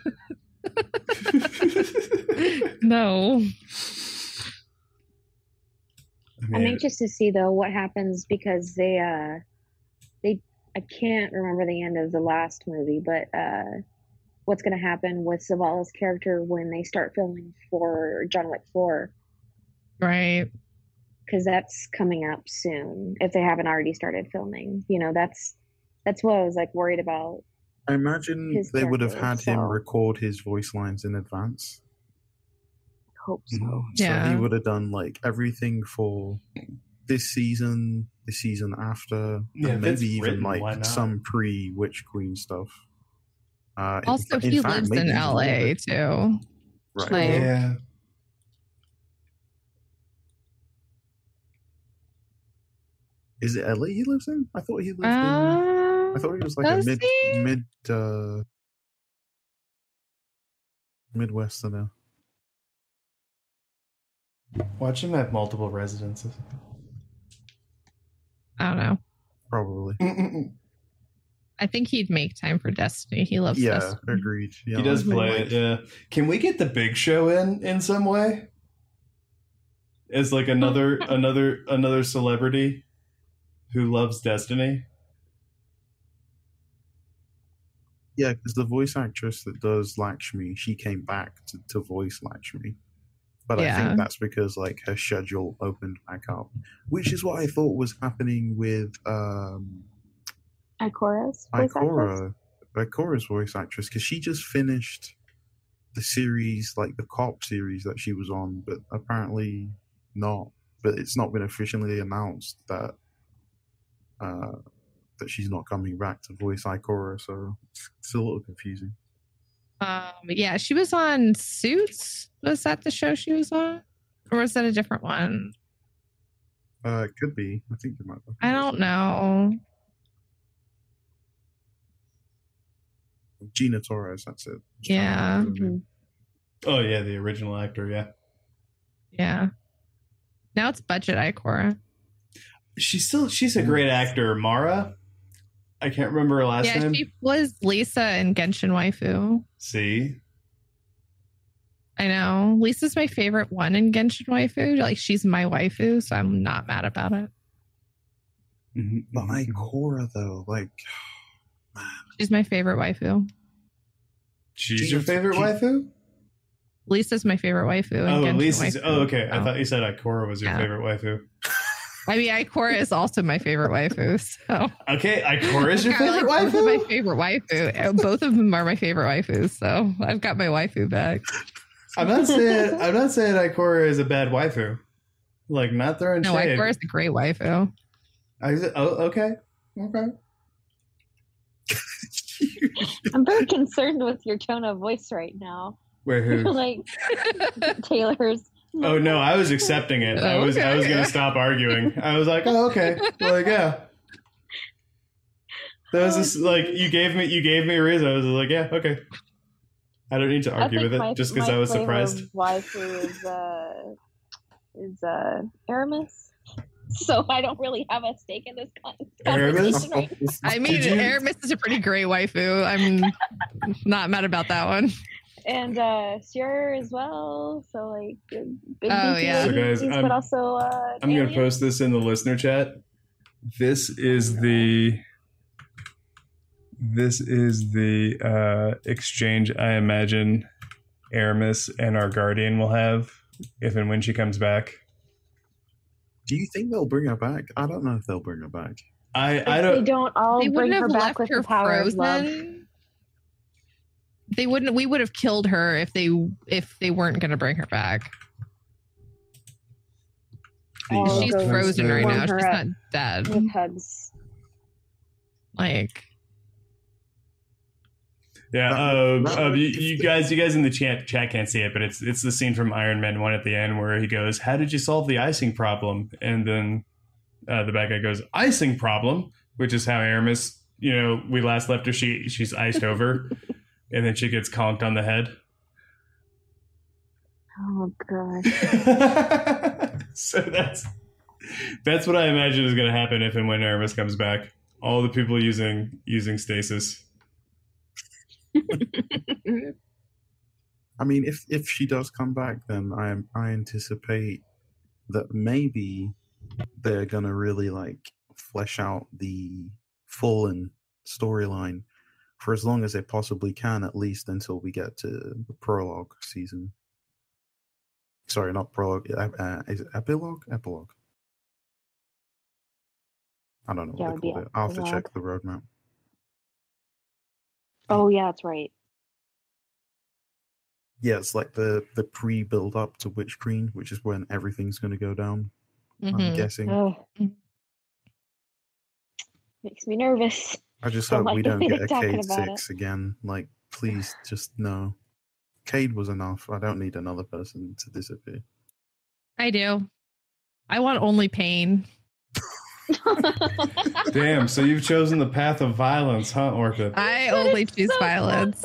sense. no. I'm anxious to see though what happens because they uh they I can't remember the end of the last movie, but uh what's gonna happen with Zavala's character when they start filming for John Wick four. Right. Because that's coming up soon, if they haven't already started filming. You know, that's that's what I was like worried about. I imagine they would have had so. him record his voice lines in advance. hope so. Yeah. So he would have done like everything for this season, the season after, yeah, and maybe even written, like some pre Witch Queen stuff. Uh, also, in, he in lives fact, in L A too. Right. Like, yeah. Is it L A he lives in? I thought he lived uh, in. I thought he was like a mid he? mid uh, Midwesterner. Watch him have multiple residences. I don't know. Probably. Mm-mm-mm. I think he'd make time for Destiny. He loves yeah, Destiny. Yeah, agreed. Yeah, he does play it, yeah. Can we get the Big Show in in some way? As like another another another celebrity who loves Destiny? Yeah, because the voice actress that does Lakshmi, she came back to, to voice Lakshmi. But yeah. I think that's because like her schedule opened back up, which is what I thought was happening with um, Ikora's voice Ikora, actress. Ikora's voice actress, because she just finished the series, like the cop series that she was on, but apparently not. But it's not been officially announced that uh, that she's not coming back to voice Ikora, so it's a little confusing. Um, yeah, she was on Suits. Was that the show she was on? Or was that a different one? Uh, it could be. I think it might be. I don't know. Gina Torres, that's it. Yeah. Mm-hmm. Oh, yeah, the original actor, yeah. Yeah. Now it's budget Ikora. She's still, she's a great actor. Mara? I can't remember her last yeah, name. Yeah, she was Lisa in Genshin Waifu. See? I know. Lisa's my favorite one in Genshin Waifu. Like, she's my waifu, so I'm not mad about it. But my Ikora, though, like... Man. She's my favorite waifu. She's, she's your favorite she... waifu? Lisa's my favorite waifu. Oh, Genshin Lisa's... Waifu. Oh, okay. Oh. I thought you said Ikora was your yeah. favorite waifu. I mean, Ikora is also my favorite waifu. So okay, Ikora is your favorite like, waifu. Both of my favorite waifu. Both of them are my favorite waifus. So I've got my waifu back. I'm not saying I'm not saying Ikora is a bad waifu. Like not throwing no, shade. No, Ikora is a great waifu. I, oh, okay, okay. I'm very concerned with your tone of voice right now. Where who? Like Taylor's. Oh no! I was accepting it. I was okay. I was gonna stop arguing. I was like, oh okay, like yeah. That was just, like you gave me you gave me a reason. I was like, yeah, okay. I don't need to argue with my, it just because I was surprised. My waifu is uh, is uh, Eramis, so I don't really have a stake in this conversation. Eramis? Right now. I mean, you... Eramis is a pretty great waifu. I'm not mad about that one. And uh, Sierra as well. So like, big oh yeah, so guys, movies, but also uh, I'm aliens. Gonna post this in the listener chat. This is the this is the uh, exchange I imagine Eramis and our Guardian will have if and when she comes back. Do you think they'll bring her back? I don't know if they'll bring her back. I, I don't. They don't all they bring her back with her the power frozen. Of love. They wouldn't. We would have killed her if they if they weren't going to bring her back. Oh, she's frozen right now. She's not dead. With heads. Like, yeah. Uh, uh, you, you guys, you guys in the chat chat can't see it, but it's it's the scene from Iron Man one at the end where he goes, "How did you solve the icing problem?" And then uh, the bad guy goes, "Icing problem," which is how Eramis. You know, we last left her. She she's iced over. And then she gets conked on the head. Oh god! So that's that's what I imagine is going to happen if and when Eramis comes back. All the people using using stasis. I mean, if if she does come back, then I I anticipate that maybe they're going to really like flesh out the Fallen storyline. For as long as they possibly can, at least until we get to the prologue season. Sorry, not prologue. Uh, is it epilogue? Epilogue. I don't know what yeah, they called it. I'll have to check the roadmap. Oh, yeah, that's right. yeah, it's like the the pre build up to Witch Queen, which is when everything's going to go down. Mm-hmm. I'm guessing. Oh. Makes me nervous. I just hope we don't get a Cade six again. Like, please, just no. Cade was enough. I don't need another person to disappear. I do. I want only pain. Damn, so you've chosen the path of violence, huh, Orchid? I only choose so violence.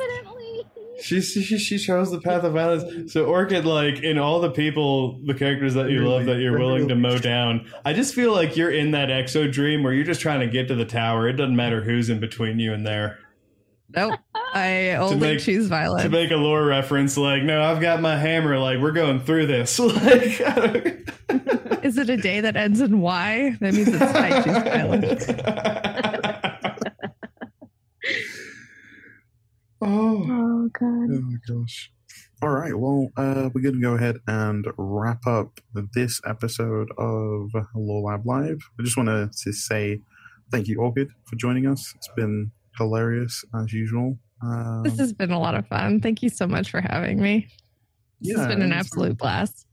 She, she she chose the path of violence. So Orchid, like, in all the people, the characters that you really love, that you're willing to mow down, I just feel like you're in that exo dream where you're just trying to get to the tower. It doesn't matter who's in between you and there. Nope. I only make, choose violence. To make a lore reference, like, no, I've got my hammer, like, we're going through this. Like, is it a day that ends in Y? That means it's I choose violence. Oh. Oh, God. Oh, my gosh. All right. Well, uh, we're going to go ahead and wrap up this episode of Law Lab Live. I just want to say thank you, Orchid, for joining us. It's been hilarious, as usual. Um, this has been a lot of fun. Thank you so much for having me. This yeah, has been an absolute blast.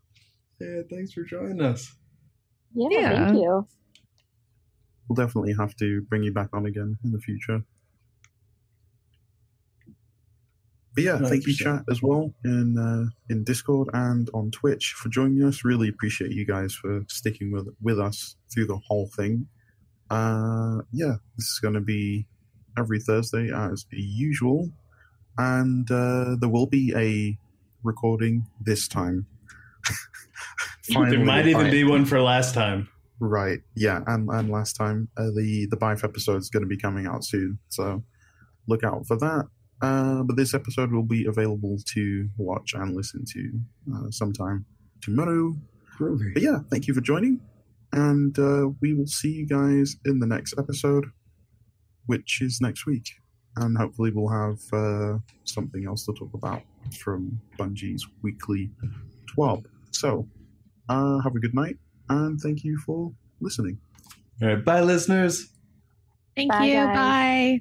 Yeah, thanks for joining us. Yeah, yeah, thank you. We'll definitely have to bring you back on again in the future. But yeah, thank you, chat, as well, in uh, in Discord and on Twitch for joining us. Really appreciate you guys for sticking with with us through the whole thing. Uh, yeah, this is going to be every Thursday as usual, and uh, there will be a recording this time. Finally, there might even I, be one for last time. Right? Yeah, and and last time uh, the the B I F episode is going to be coming out soon, so look out for that. Uh, but this episode will be available to watch and listen to uh, sometime tomorrow. Really? But yeah, thank you for joining, and uh, we will see you guys in the next episode, which is next week. And hopefully we'll have uh, something else to talk about from Bungie's weekly T W A B. So, uh, have a good night, and thank you for listening. All right, bye, listeners. Thank bye, you. Guys. Bye.